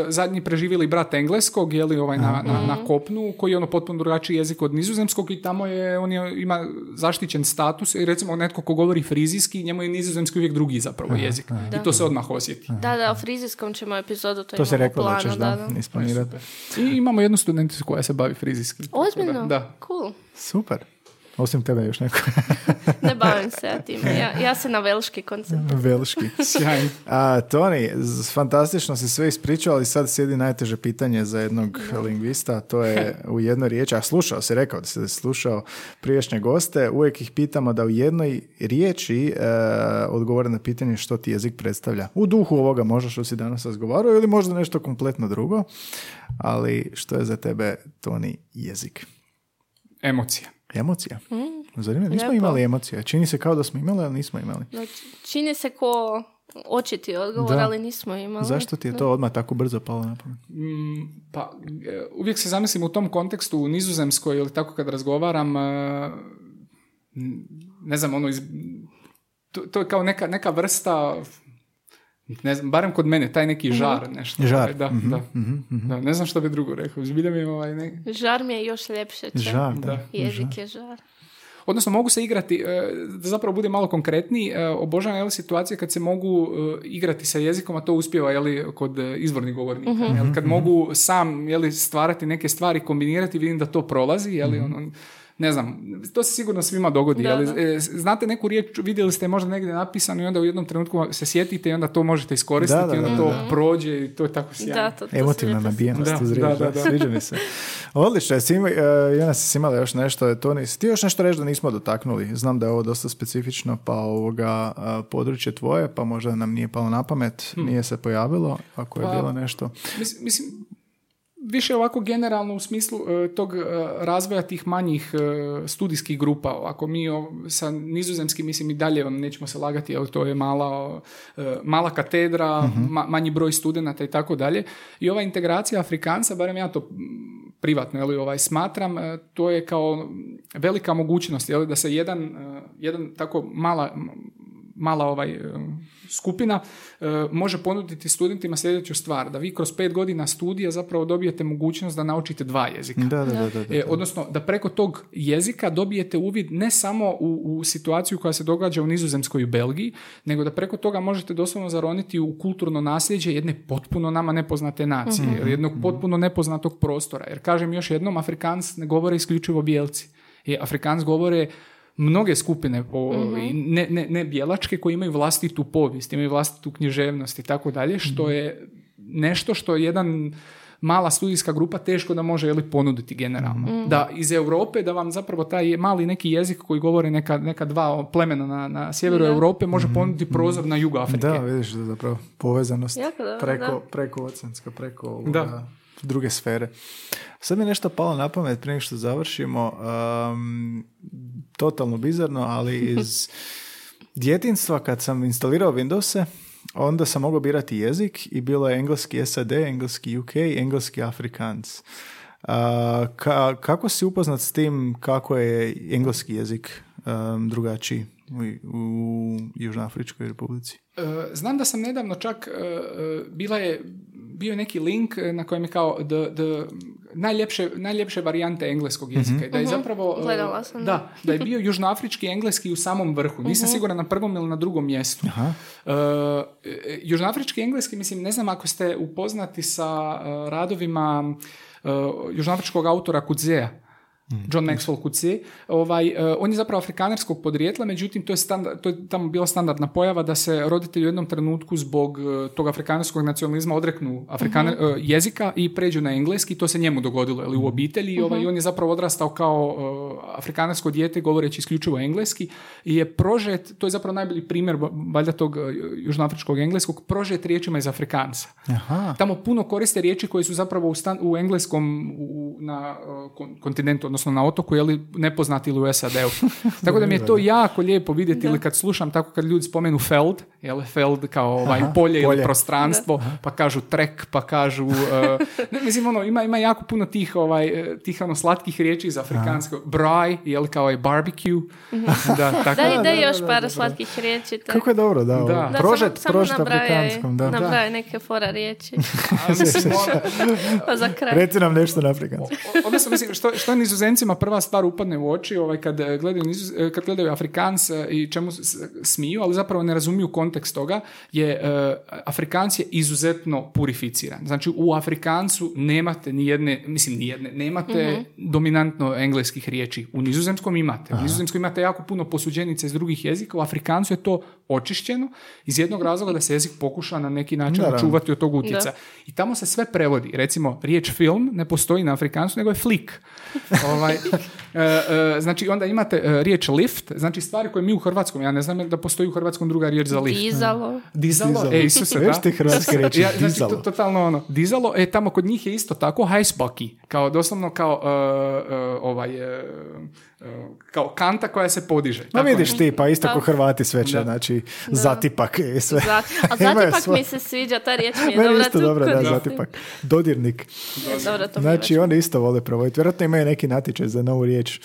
zadnji preživjeli brat engleskog, je li ovaj na Na, na kopnu, koji je ono potpuno drugačiji jezik od nizozemskog i tamo je, on je, ima zaštićen status i recimo netko ko govori frizijski, njemu je nizozemski uvijek drugi zapravo jezik. Aha, aha. I to se odmah osjeti. Aha. Da, da, o frizijskom ćemo epizodu, to, to imamo rekao, planu. Ćeš, da, da. Isplanirati. I imamo jednu studenticu koja se bavi frizijskim. Ozbiljno? Da. Cool. Super. Osim tebe još neko. Ne bavim se ja time. Ja, ja se na velški koncentram. Velški. Sjajno. Toni, fantastično si sve ispričao, ali sad sjedi najteže pitanje za jednog no. lingvista. To je u jednoj riječi, a slušao si, rekao da si slušao prijašnje goste. Uvijek ih pitamo da u jednoj riječi e, odgovore na pitanje što ti jezik predstavlja. U duhu ovoga možda što si danas razgovarao ili možda nešto kompletno drugo. Ali što je za tebe, Toni, jezik? Emocija. Emocija. Mm. Zanimljivo, nismo Lepo. imali emocija. Čini se kao da smo imali, ali nismo imali. Znači, čini se ko očiti odgovor, da. ali nismo imali. Zašto ti je to odmah tako brzo palo na pamet? Mm, pa, uvijek se zamislim u tom kontekstu u Nizozemskoj, ili tako kad razgovaram, ne znam, ono, iz, to, to je kao neka, neka vrsta... Ne znam, barem kod mene, taj neki žar nešto. Žar. Da, mm-hmm. da. Mm-hmm. da. Ne znam što bi drugo rekao. Zbilja mi je ovaj neki... Žar mi je još ljepše. Žar, da. Da. Jezik žar. je žar. Odnosno, mogu se igrati, da zapravo bude malo konkretniji, obožavam jel, situacije kad se mogu igrati sa jezikom, a to uspjeva jeli, kod izvornih govornika. Mm-hmm. Jel, kad mm-hmm. mogu sam jeli, stvarati neke stvari, kombinirati, vidim da to prolazi, jeli, mm-hmm. ono... Ne znam, to se sigurno svima dogodi. Da, ali, da. Znate neku riječ, vidjeli ste možda negdje napisano i onda u jednom trenutku se sjetite i onda to možete iskoristiti da, da, i onda da, to da. prođe i to je tako sjajno. Emotivna nabijenost uz riječ. Sviđa mi se. Odlično. Jana, si imala još nešto. Toni, ti još nešto reći da nismo dotaknuli. Znam da je ovo dosta specifično pa ovoga područje tvoje, pa možda nam nije palo na pamet, hmm. nije se pojavilo, ako je pa, bilo nešto. Mislim... mislim više ovako generalno u smislu e, tog e, razvoja tih manjih e, studijskih grupa. Ovako mi o, sa nizozemskim, mislim, i dalje nećemo se lagati, ali to je mala, e, mala katedra, uh-huh. ma, manji broj studenata i tako dalje. I ova integracija Afrikanca, barem ja to privatno ili ovaj smatram, to je kao velika mogućnost, jel, da se jedan, jedan tako mala, mala ovaj skupina može ponuditi studentima sljedeću stvar, da vi kroz pet godina studija zapravo dobijete mogućnost da naučite dva jezika. Da, da, da, da, da. E, odnosno da preko tog jezika dobijete uvid ne samo u, u situaciju koja se događa u Nizozemskoj i Belgiji, nego da preko toga možete doslovno zaroniti u kulturno nasljeđe jedne potpuno nama nepoznate nacije, mm-hmm. jednog potpuno nepoznatog prostora. Jer kažem još jednom, Afrikans ne govore isključivo bijelci. E, Afrikans govore mnoge skupine po, mm-hmm. ne, ne, ne bijelačke, koje imaju vlastitu povijest, imaju vlastitu književnost i tako dalje, što je nešto što je jedan mala studijska grupa teško da može, jeli, ponuditi generalno. Mm-hmm. Da iz Europe, da vam zapravo taj mali neki jezik koji govore neka, neka dva plemena na, na sjeveru da. Europe može mm-hmm. ponuditi prozor na jugu Afrike. Da, vidiš da zapravo povezanost jako, da, preko, preko oceanska, preko ovoga, druge sfere. Sad mi je nešto palo na pamet prije nego što završimo. Um, totalno bizarno, ali iz djetinjstva kad sam instalirao Windowse, onda sam mogao birati jezik i bilo je engleski S A D, engleski U K, engleski Afrikaans. Uh, ka, kako si upoznat s tim kako je engleski jezik um, drugačiji u, u Južnoafričkoj Republici? Znam da sam nedavno čak uh, bila je bio je neki link na kojem je kao the, the najljepše, najljepše varijante engleskog jezika. Mm-hmm. Da je zapravo... Gledala sam. Da, da je bio južnoafrički engleski u samom vrhu. Nisam mm-hmm. siguran na prvom ili na drugom mjestu. Uh, južnoafrički engleski, mislim, ne znam ako ste upoznati sa uh, radovima uh, južnoafričkog autora Coetzeea. John Maxwell Coetzee, ovaj, on je zapravo afrikanerskog podrijetla, međutim to je, standard, to je tamo bila standardna pojava da se roditelji u jednom trenutku zbog tog afrikanerskog nacionalizma odreknu afrikaner, uh-huh. jezika i pređu na engleski, to se njemu dogodilo ali u obitelji i uh-huh. ovaj, on je zapravo odrastao kao uh, afrikanersko dijete govoreći isključivo engleski i je prožet, to je zapravo najbolji primjer valjda tog južnoafričkog engleskog, prožet riječima iz Afrikansa. Aha. Tamo puno koriste riječi koje su zapravo u, stan, u engleskom u, na uh, kontinentu, odnosno na otoku, je li nepoznati ili u S A D-u. Tako da mi je to jako lijepo vidjeti da. Ili kad slušam tako kad ljudi spomenu Feld, je li Feld kao ovaj, Aha, polje, polje ili prostranstvo, da. Pa kažu trek, pa kažu uh, ne, mislim, ono, ima, ima jako puno tih, ovaj, tih ono, slatkih riječi iz afrikanskog. Braj, je li kao je barbecue. Da, tako, da, da, da, još par slatkih riječi. Tako. Kako je dobro, da. da. da prožet, samo, prožet samo afrikanskom. Da. Nabraje neke fora riječi. A, mislim, pa za kraj. Reci nam nešto na afrikanskom. Odnosno, mislim, što, što je nizozemski prva stvar upadne u oči ovaj, kad, gledaju, kad gledaju Afrikans i čemu smiju, ali zapravo ne razumiju kontekst toga, je uh, Afrikans je izuzetno purificiran. Znači u Afrikancu nemate ni jedne, mislim ni jedne, nemate mm-hmm. dominantno engleskih riječi. U nizozemskom imate. Aha. U nizozemskom imate jako puno posuđenica iz drugih jezika. U Afrikancu je to očišćeno iz jednog razloga da se jezik pokuša na neki način da, čuvati od tog utjeca. I tamo se sve prevodi. Recimo, riječ film ne postoji na Afrikancu, nego je flik. Ovaj, znači onda imate riječ lift, znači stvari koje mi u hrvatskom, ja ne znam da postoji u hrvatskom druga riječ za lift. Dizalo. Dizalo, dizalo. E, Isuse, da. Ti hrvatski reči, ja, znači, dizalo. To, totalno ono, dizalo, e, tamo kod njih je isto tako, hajsbaki, kao doslovno kao uh, uh, ovaj... Uh, kao kanta koja se podiže. Ma tako vidiš ti, pa isto ko Hrvati sveče, znači da. Zatipak i sve. Zat... A zatipak mi se sviđa, ta riječ mi je dobra. Isto dobra, da, zatipak. Dodirnik. Dodirnik. Znači već. Oni isto vole provoditi. Vjerojatno imaju neki natječaj za novu riječ.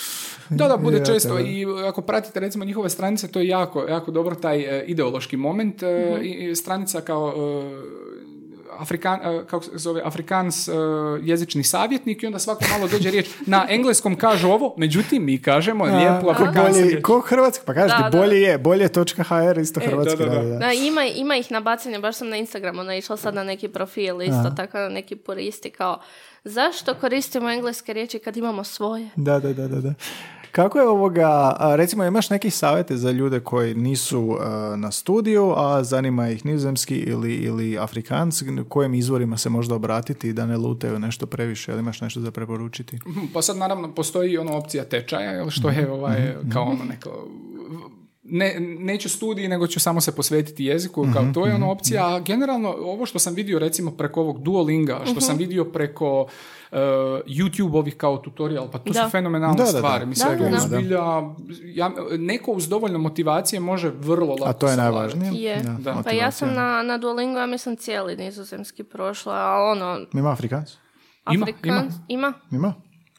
Da, da, bude često. I ako pratite recimo njihove stranice, to je jako, jako dobro taj ideološki moment. Mm-hmm. Stranica kao... Afrikan, kako se zove, Afrikans uh, jezični savjetnik i onda svako malo dođe riječ. Na engleskom kažu ovo, međutim mi kažemo lijepo afrikanski. Ko hrvatski? Pa kažete, da, da. Bolje je, bolje točka H R isto e, hrvatski. Da, da, da. Da. Da, ima, ima ih nabacanje, baš sam na Instagramu naišla sad na neki profil isto, aha. tako na neki puristi kao zašto koristimo engleske riječi kad imamo svoje? Da, da, da, da. da. Kako je ovoga, recimo imaš neki savjete za ljude koji nisu uh, na studiju, a zanima ih nizozemski ili, ili Afrikans, kojim izvorima se možda obratiti i da ne lutaju nešto previše, ali imaš nešto za preporučiti? Pa sad naravno postoji ono opcija tečaja, što je ovaj, mm-hmm. kao ono neko... Ne, neću studiji, nego ću samo se posvetiti jeziku, mm-hmm, kao to je ono opcija, mm-hmm, a generalno ovo što sam vidio recimo preko ovog Duolinga, što mm-hmm sam vidio preko uh, YouTube-ovih kao tutorial, pa to da. su fenomenalne da, da, stvari. Da, Mislim, da, da, da. Zbilja, ja, neko uz dovoljno motivacije može vrlo lako. A to je najvažnije. Da, da. Pa ja sam na, na Duolingu, ja mislim, cijeli nizozemski prošla, a ono... Ima Afrikaans? Afrikaans? Ima. Ima? Ima.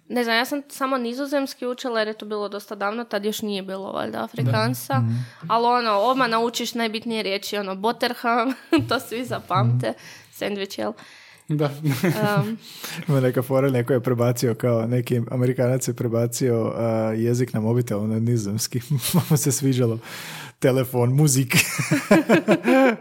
Ne znam, ja sam samo nizozemski učila jer je to bilo dosta davno, tad još nije bilo valjda Afrikansa, mm-hmm, ali ono, odmah naučiš najbitnije riječi, ono, boterham, to svi zapamte, mm-hmm, sandvič, jel? Da. um, Ima neka fora, neko je prebacio kao, neki Amerikanac je prebacio uh, jezik na mobitel, ono, nizozemski, malo se sviđalo. Telefon, muzik.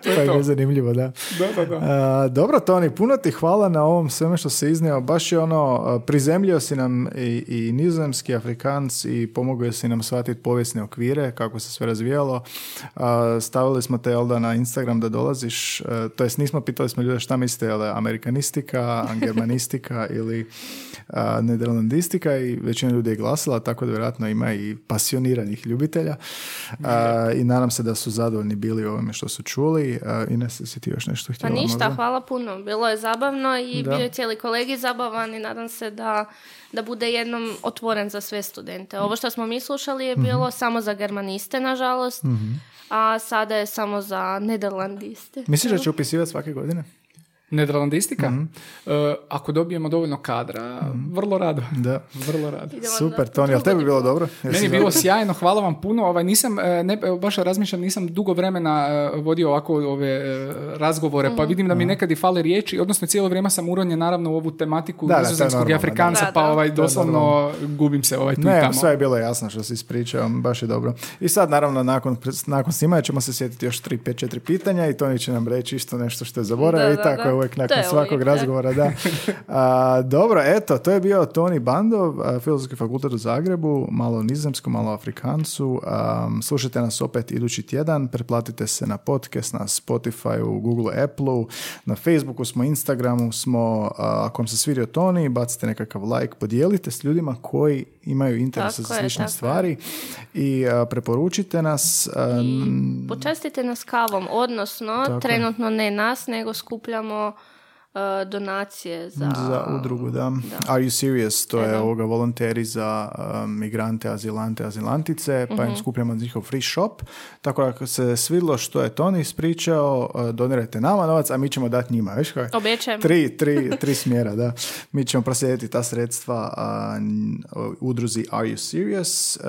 To je, to je zanimljivo, da. Da, da, da. A, dobro, Toni, puno ti hvala na ovom svemu što se iznio. Baš je ono, prizemljio si nam i, i nizozemski, Afrikaans i pomogao si nam shvatiti povijesne okvire, kako se sve razvijalo. A, stavili smo te, jel da, na Instagram da dolaziš. A, to jest, nismo pitali smo ljude šta mislite, jel da, amerikanistika, germanistika ili a, nederlandistika, i većina ljudi je glasila, tako da vjerojatno ima i pasioniranih ljubitelja. A, i nadam se da su zadovoljni bili ovime što su čuli. Ines, si ti još nešto htjela? Pa ništa, možda? Hvala puno. Bilo je zabavno i da. bio je cijeli kolegi zabavan i nadam se da, da bude jednom otvoren za sve studente. Ovo što smo mi slušali je bilo mm-hmm samo za germaniste, nažalost, mm-hmm, a sada je samo za nederlandiste. Misliš da će upisivati svake godine? Nederlandistika? Mm-hmm. Uh, ako dobijemo dovoljno kadra, mm-hmm, vrlo rado. Da. Vrlo rado. Super, Toni, jel tebi bilo dobro? Meni je bilo sjajno, hvala vam puno. Ovaj, nisam, ne, baš razmišljam, nisam dugo vremena vodio ovako ove razgovore, mm-hmm, pa vidim da mi nekad i fale riječi, odnosno cijelo vrijeme sam uronjen naravno u ovu tematiku nizozemskog i Afrikanca, da, da, pa ovaj, doslovno gubim se ovaj tu ne, tamo. Sve je bilo jasno što si ispričao, baš je dobro. I sad, naravno, nakon, nakon snimanja ćemo se sjetiti još tri, pet, četiri pitanja i Toni će nam reći isto nešto što je zaboravio i tako je uvijek nakon svakog uvijek, razgovora, da. A, dobro, eto, to je bio Toni Bandov, Filozofski fakultet u Zagrebu, malo nizozemsku, malo Afrikancu. A, slušajte nas opet idući tjedan, preplatite se na podcast, na Spotify-u, Google, Apple-u, na Facebooku smo, Instagramu smo. A, ako vam se svidio Toni, bacite nekakav like, podijelite s ljudima koji imaju interesa za slične stvari i a, preporučite nas. A, I počastite nas kavom, odnosno, tako, trenutno ne nas, nego skupljamo donacije za... za udrugu, da. da. Are You Serious? To je ovoga volonteri za um, migrante, azilante, azilantice, pa mm-hmm im skupljamo njihov free shop. Tako da se svidilo što je Toni ispričao, donirajte nama novac, a mi ćemo dati njima, viš kaj? Obećajem. Tri, tri, tri smjera, da. Mi ćemo proslijediti ta sredstva uh, udruzi Are You Serious? Uh,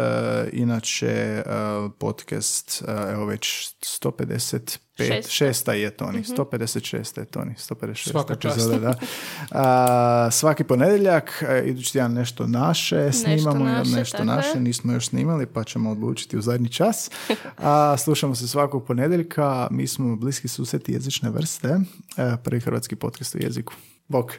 inače, uh, podcast, uh, evo već sto pedeset Pet, šesta je Toni, mm-hmm, sto pedeset šest je Toni, sto pedeset šest Svaka epizoda, da. A, svaki ponedjeljak, idući tjedan nešto naše snimamo, nešto naše, nešto naše nismo još snimali, pa ćemo odlučiti u zadnji čas. A, slušamo se svakog ponedjeljka, mi smo bliski susjeti jezične vrste, prvi hrvatski podcast o jeziku. Bok!